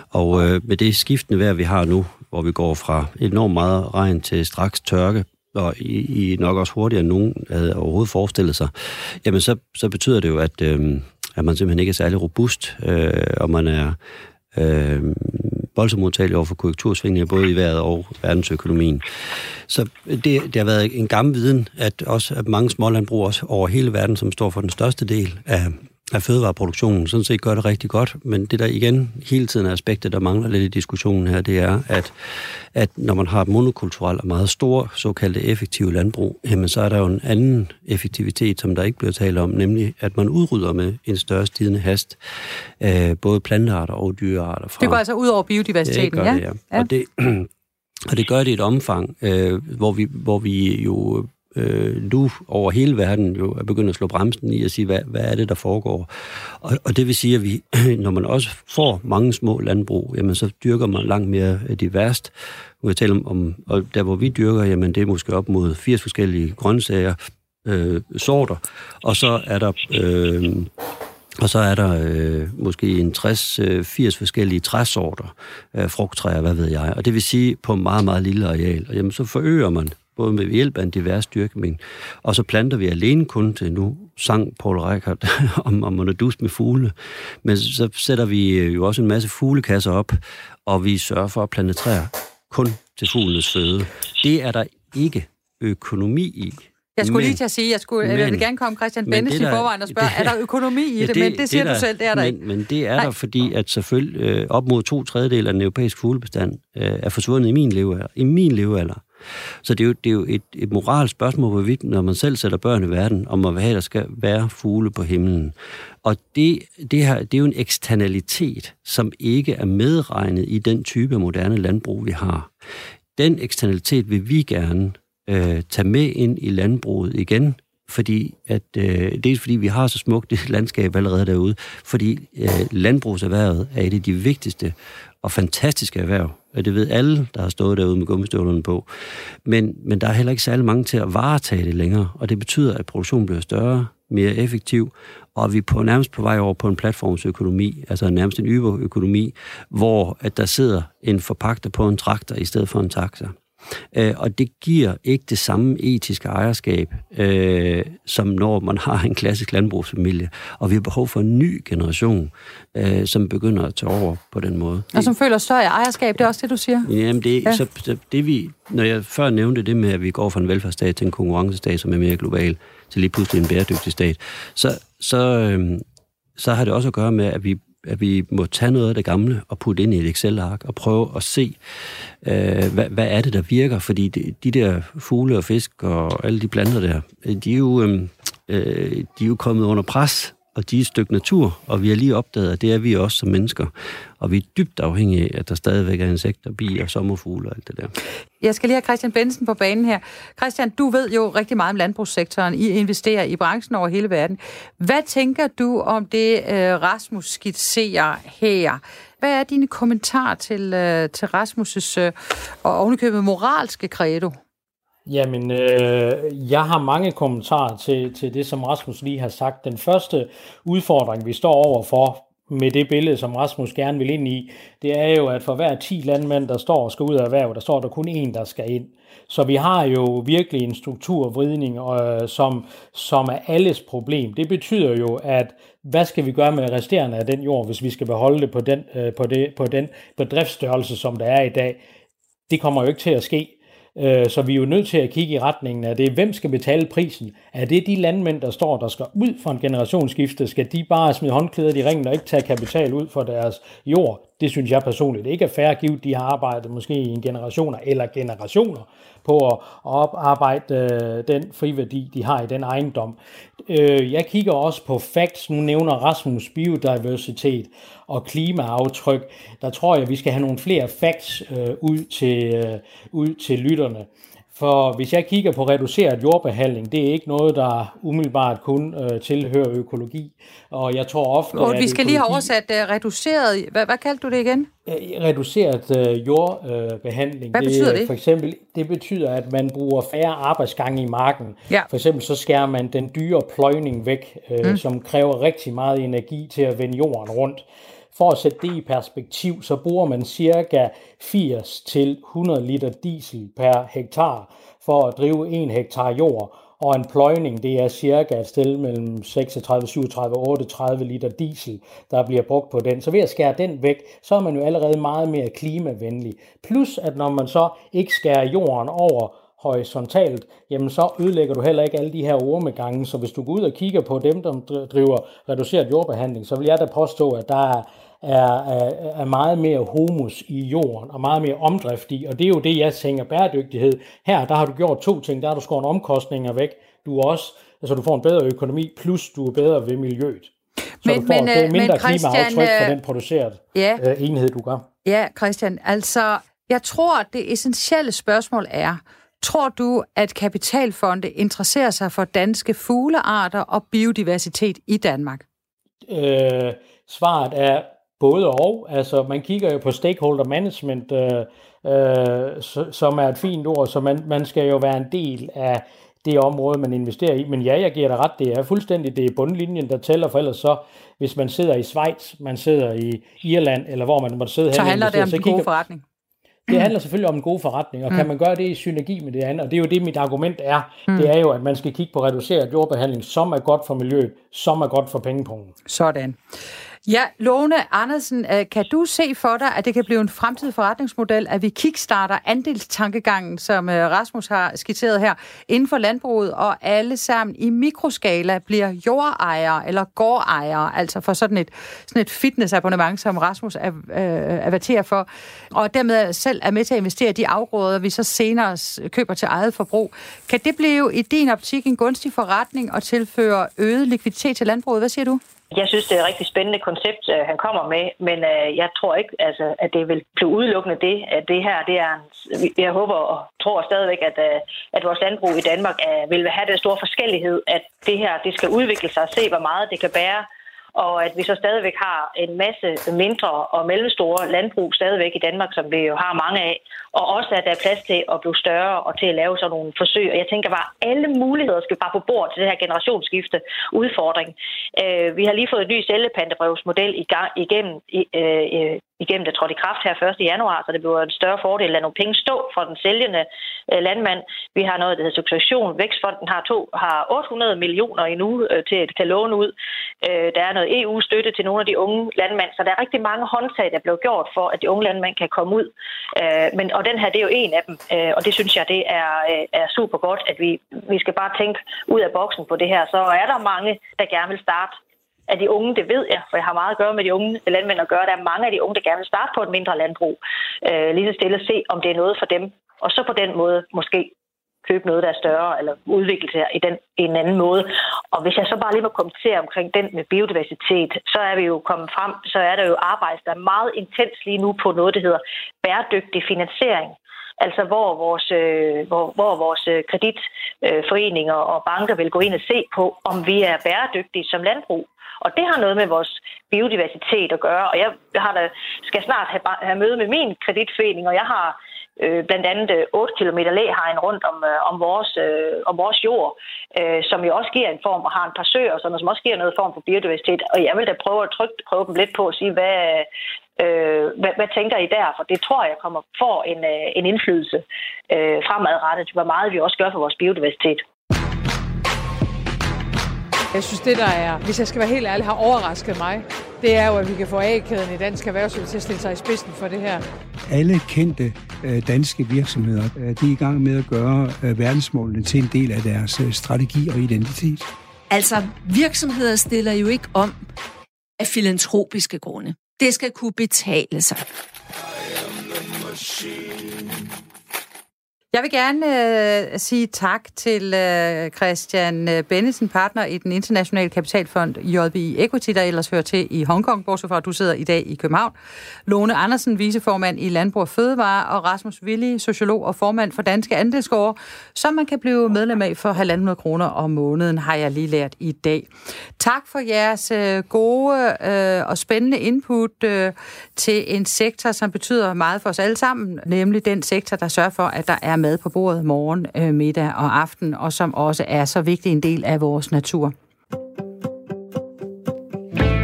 Og øh, med det skiftende vejr, vi har nu, hvor vi går fra enormt meget regn til straks tørke, og i, i nok også hurtigere end nogen havde overhovedet forestillet sig, jamen så, så betyder det jo, at, øh, at man simpelthen ikke er særlig robust, øh, og man er... Øh, voldsomt modtagelig over for korrektursvingninger, både i vejret og verdensøkonomien. Så det, det har været en gammel viden, at også at mange smålandbrug også over hele verden, som står for den største del af, af fødevareproduktionen, sådan set gør det rigtig godt, men det der igen hele tiden er aspektet, der mangler lidt i diskussionen her, det er, at, at når man har et monokulturelt og meget store såkaldte effektive landbrug, jamen så er der jo en anden effektivitet, som der ikke bliver talt om, nemlig at man udrydder med en større stigende hast øh, både plantearter og dyrearter fra. Det går altså ud over biodiversiteten, ja? Det gør det, ja. Ja. Og, det, og det gør det i et omfang, øh, hvor, vi, hvor vi jo... nu over hele verden jo er begyndt at slå bremsen i at sige, hvad, hvad er det, der foregår. Og, og det vil sige, at vi, når man også får mange små landbrug, jamen så dyrker man langt mere diverst. Nu kan jeg tale om, om og der hvor vi dyrker, jamen det er måske op mod firs forskellige grøntsager, øh, sorter, og så er der... Øh, Og så er der øh, måske en tres til firs forskellige træsorter, øh, frugttræer, hvad ved jeg. Og det vil sige på meget, meget lille areal. Og jamen, så forøger man, både med hjælp af en divers dyrkning, og så planter vi alene kun til, nu sang Poul Reichhardt om, om man er dus med fugle, men så sætter vi jo også en masse fuglekasser op, og vi sørger for at plante træer kun til fuglenes føde. Det er der ikke økonomi i. Jeg skulle men, lige til at sige, jeg, skulle, men, jeg vil gerne komme Christian Bendtsen i forvejen og spørge, det, er der økonomi i ja, det, det? Men det, det siger der, du selv, det er der men, ikke. Men det er Nej. der, fordi at selvfølgelig øh, op mod to tredjedel af den europæiske fuglebestand øh, er forsvundet i min levealder. I min levealder. Så det er jo, det er jo et, et moralsk spørgsmål, hvorvidt, når man selv sætter børn i verden, om hvad der skal være fugle på himlen. Og det, det, her, det er jo en eksternalitet, som ikke er medregnet i den type af moderne landbrug, vi har. Den eksternalitet vil vi gerne Øh, tage med ind i landbruget igen, fordi at, øh, dels fordi vi har så smukt det landskab allerede derude, fordi øh, landbrugserhvervet er et af de vigtigste og fantastiske erhverv. Og det ved alle, der har stået derude med gummistøvlerne på. Men, men der er heller ikke særlig mange til at varetage det længere, og det betyder, at produktionen bliver større, mere effektiv, og vi er på, nærmest på vej over på en platformsøkonomi, altså nærmest en yberøkonomi, hvor at der sidder en forpagter på en traktor i stedet for en taxa. Øh, og det giver ikke det samme etiske ejerskab, øh, som når man har en klassisk landbrugsfamilie, og vi har behov for en ny generation, øh, som begynder at tage over på den måde. Og som føler større ejerskab, det er også det, du siger? Jamen, det, ja. så, så det vi, når jeg før nævnte det med, at vi går fra en velfærdsstat til en konkurrencestat, som er mere global, til lige pludselig en bæredygtig stat, så, så, øh, så har det også at gøre med, at vi at vi må tage noget af det gamle og putte ind i et Excel-ark og prøve at se, øh, hvad, hvad er det, der virker. Fordi de, de der fugle og fisk og alle de planter der, de er jo, øh, de er jo kommet under pres, og de er et stykke natur, og vi har lige opdaget, at det er vi også som mennesker. Og vi er dybt afhængige af, at der stadigvæk er insekter, bier, sommerfugle og alt det der. Jeg skal lige have Christian Bendtsen på banen her. Christian, du ved jo rigtig meget om landbrugssektoren. I investerer i branchen over hele verden. Hvad tænker du om det, Rasmus skitserer her? Hvad er dine kommentarer til, til Rasmus' og ovenikøbet moralske credo? Jamen, øh, jeg har mange kommentarer til, til det, som Rasmus lige har sagt. Den første udfordring, vi står overfor med det billede, som Rasmus gerne vil ind i, det er jo, at for hver ti landmænd, der står og skal ud af erhverv, der står der kun én, der skal ind. Så vi har jo virkelig en strukturvridning, øh, som, som er alles problem. Det betyder jo, at hvad skal vi gøre med resterende af den jord, hvis vi skal beholde det på den, øh, på det, på den bedriftsstørrelse, som der er i dag? Det kommer jo ikke til at ske. Så vi er jo nødt til at kigge i retningen af det. Hvem skal betale prisen? Er det de landmænd, der står, der skal ud for en generationsskifte? Skal de bare smide håndklæder i ringen og ikke tage kapital ud for deres jord? Det synes jeg personligt ikke er fair, givet de har arbejdet måske i en generationer eller generationer på at oparbejde den friværdi, de har i den ejendom. Jeg kigger også på facts. Nu nævner Rasmus biodiversitet og klimaaftryk. Der tror jeg, vi skal have nogle flere facts ud til, ud til lytterne. For hvis jeg kigger på reduceret jordbehandling, det er ikke noget, der umiddelbart kun øh, tilhører økologi. Og jeg tror ofte, Godt, at vi skal økologi... lige have oversat uh, reduceret... Hvad, hvad kaldte du det igen? Reduceret øh, jordbehandling. Hvad betyder det? det? For eksempel, det betyder, at man bruger færre arbejdsgange i marken. Ja. For eksempel så skærer man den dyre pløjning væk, øh, mm. som kræver rigtig meget energi til at vende jorden rundt. For at sætte det i perspektiv, så bruger man ca. firs til hundrede liter diesel per hektar for at drive en hektar jord, og en pløjning, det er cirka et sted mellem seksogtredive, syvogtredive, otteogtredive liter diesel, der bliver brugt på den. Så ved at skære den væk, så er man jo allerede meget mere klimavenlig. Plus at når man så ikke skærer jorden over horisontalt, jamen så ødelægger du heller ikke alle de her ormegange. Så hvis du går ud og kigger på dem, der driver reduceret jordbehandling, så vil jeg da påstå, at der er, er, er meget mere humus i jorden og meget mere omdrift i. Og det er jo det, jeg tænker bæredygtighed. Her, der har du gjort to ting. Der har du skåret omkostninger væk. Du er også, altså du får en bedre økonomi, plus du er bedre ved miljøet. Så men, du får men, et mindre klimaaftryk for den produceret ja, øh, enhed, du gør. Ja, Christian. Altså, jeg tror, det essentielle spørgsmål er, tror du, at kapitalfonde interesserer sig for danske fuglearter og biodiversitet i Danmark? Øh, svaret er både og. Altså, man kigger jo på stakeholder management, øh, øh, som er et fint ord, så man, man skal jo være en del af det område, man investerer i. Men ja, jeg giver dig ret, det er fuldstændig det er bundlinjen, der tæller, for ellers så, hvis man sidder i Schweiz, man sidder i Irland, eller hvor man måtte sidde hen. Så handler det om en god forretning? Det handler selvfølgelig om en god forretning, og kan man gøre det i synergi med det andet, og det er jo det, mit argument er, det er jo, at man skal kigge på reduceret jordbehandling, som er godt for miljøet, som er godt for pengepungen. Sådan. Ja, Lone Andersen, kan du se for dig, at det kan blive en fremtidig forretningsmodel, at vi kickstarter andelstankegangen, som Rasmus har skitseret her, inden for landbruget, og alle sammen i mikroskala bliver jordejere eller gårdejere, altså for sådan et, sådan et fitnessabonnement, som Rasmus er, øh, avaterer for, og dermed selv er med til at investere de afgrøder, vi så senere køber til eget forbrug. Kan det blive i din optik en gunstig forretning og tilføre øget likviditet til landbruget? Hvad siger du? Jeg synes, det er et rigtig spændende koncept, han kommer med, men jeg tror ikke, altså, at det vil blive udelukkende det, at det her, det er, jeg håber og tror stadigvæk, at, at vores landbrug i Danmark vil have den store forskellighed, at det her, det skal udvikle sig og se, hvor meget det kan bære, og at vi så stadigvæk har en masse mindre og mellemstore landbrug stadigvæk i Danmark, som vi jo har mange af, og også at der er plads til at blive større og til at lave sådan nogle forsøg. Og jeg tænker bare, at alle muligheder skal bare på bord til det her generationsskifte udfordring. Øh, vi har lige fået en ny cellepantebrevsmodel igennem, øh, igennem det trådte i kraft her første januar, så det bliver en større fordel at lade nogle penge stå for den sælgende øh, landmand. Vi har noget, der hedder succession. Vækstfonden har, to, har otte hundrede millioner endnu øh, til at tage låne ud. Øh, der er noget E U-støtte til nogle af de unge landmænd, så der er rigtig mange håndtag, der bliver gjort for, at de unge landmænd kan komme ud. Øh, men og den her, det er jo en af dem, og det synes jeg, det er, er super godt, at vi, vi skal bare tænke ud af boksen på det her. Så er der mange, der gerne vil starte. Af de unge, det ved jeg, for jeg har meget at gøre med de unge landmænd at gøre. Der er mange af de unge, der gerne vil starte på et mindre landbrug. Øh, lige så stille se, om det er noget for dem. Og så på den måde måske købe noget, der er større, eller udvikle sig i den, en anden måde. Og hvis jeg så bare lige må kommentere omkring den med biodiversitet, så er vi jo kommet frem, så er der jo arbejde, der er meget intens lige nu på noget, der hedder bæredygtig finansiering. Altså hvor vores, øh, hvor, hvor vores kreditforeninger og banker vil gå ind og se på, om vi er bæredygtige som landbrug. Og det har noget med vores biodiversitet at gøre. Og jeg har da, skal snart have, have møde med min kreditforening, og jeg har blandt andet otte kilometer læhegn rundt om, om, vores, øh, om vores jord, øh, som jo også giver en form og har en par søer, som også giver noget form for biodiversitet. Og jeg vil da prøve at trykke, prøve dem lidt på og sige, hvad, øh, hvad, hvad tænker I der? For det tror jeg kommer får en, øh, en indflydelse øh, fremadrettet, hvor meget vi også gør for vores biodiversitet. Jeg synes, det der er, hvis jeg skal være helt ærlig, har overrasket mig, det er jo, at vi kan få A-kæden i dansk erhvervsliv til at stille sig i spidsen for det her. Alle kendte danske virksomheder, de er i gang med at gøre verdensmålene til en del af deres strategi og identitet. Altså, virksomheder stiller jo ikke om af filantropiske grunde. Det skal kunne betale sig. Jeg vil gerne øh, sige tak til øh, Christian Bendtsen, partner i den internationale kapitalfond J B I Equity, der ellers hører til i Hongkong, bortset fra at du sidder i dag i København. Lone Andersen, viceformand i Landbrug og Fødevarer, og Rasmus Willi, sociolog og formand for Danske Andelsgårde, som man kan blive medlem af for halvanden hundrede kroner om måneden, har jeg lige lært i dag. Tak for jeres øh, gode øh, og spændende input øh, til en sektor, som betyder meget for os alle sammen, nemlig den sektor, der sørger for, at der er mad på bordet morgen, øh, middag og aften, og som også er så vigtig en del af vores natur.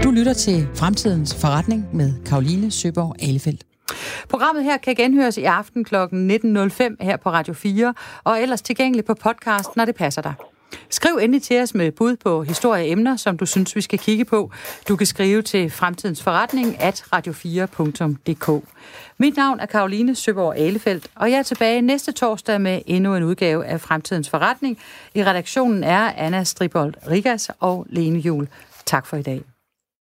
Du lytter til Fremtidens Forretning med Caroline Søberg Alfeldt. Programmet her kan genhøres i aften kl. nitten nul fem her på Radio fire, og ellers tilgængeligt på podcast, når det passer dig. Skriv endelig til os med bud på historieemner, som du synes, vi skal kigge på. Du kan skrive til fremtidensforretning at radio fire punktum d k. Mit navn er Caroline Søberg Alfeldt, og jeg er tilbage næste torsdag med endnu en udgave af Fremtidens Forretning. I redaktionen er Anna Stribold Rigas og Lene Juhl. Tak for i dag.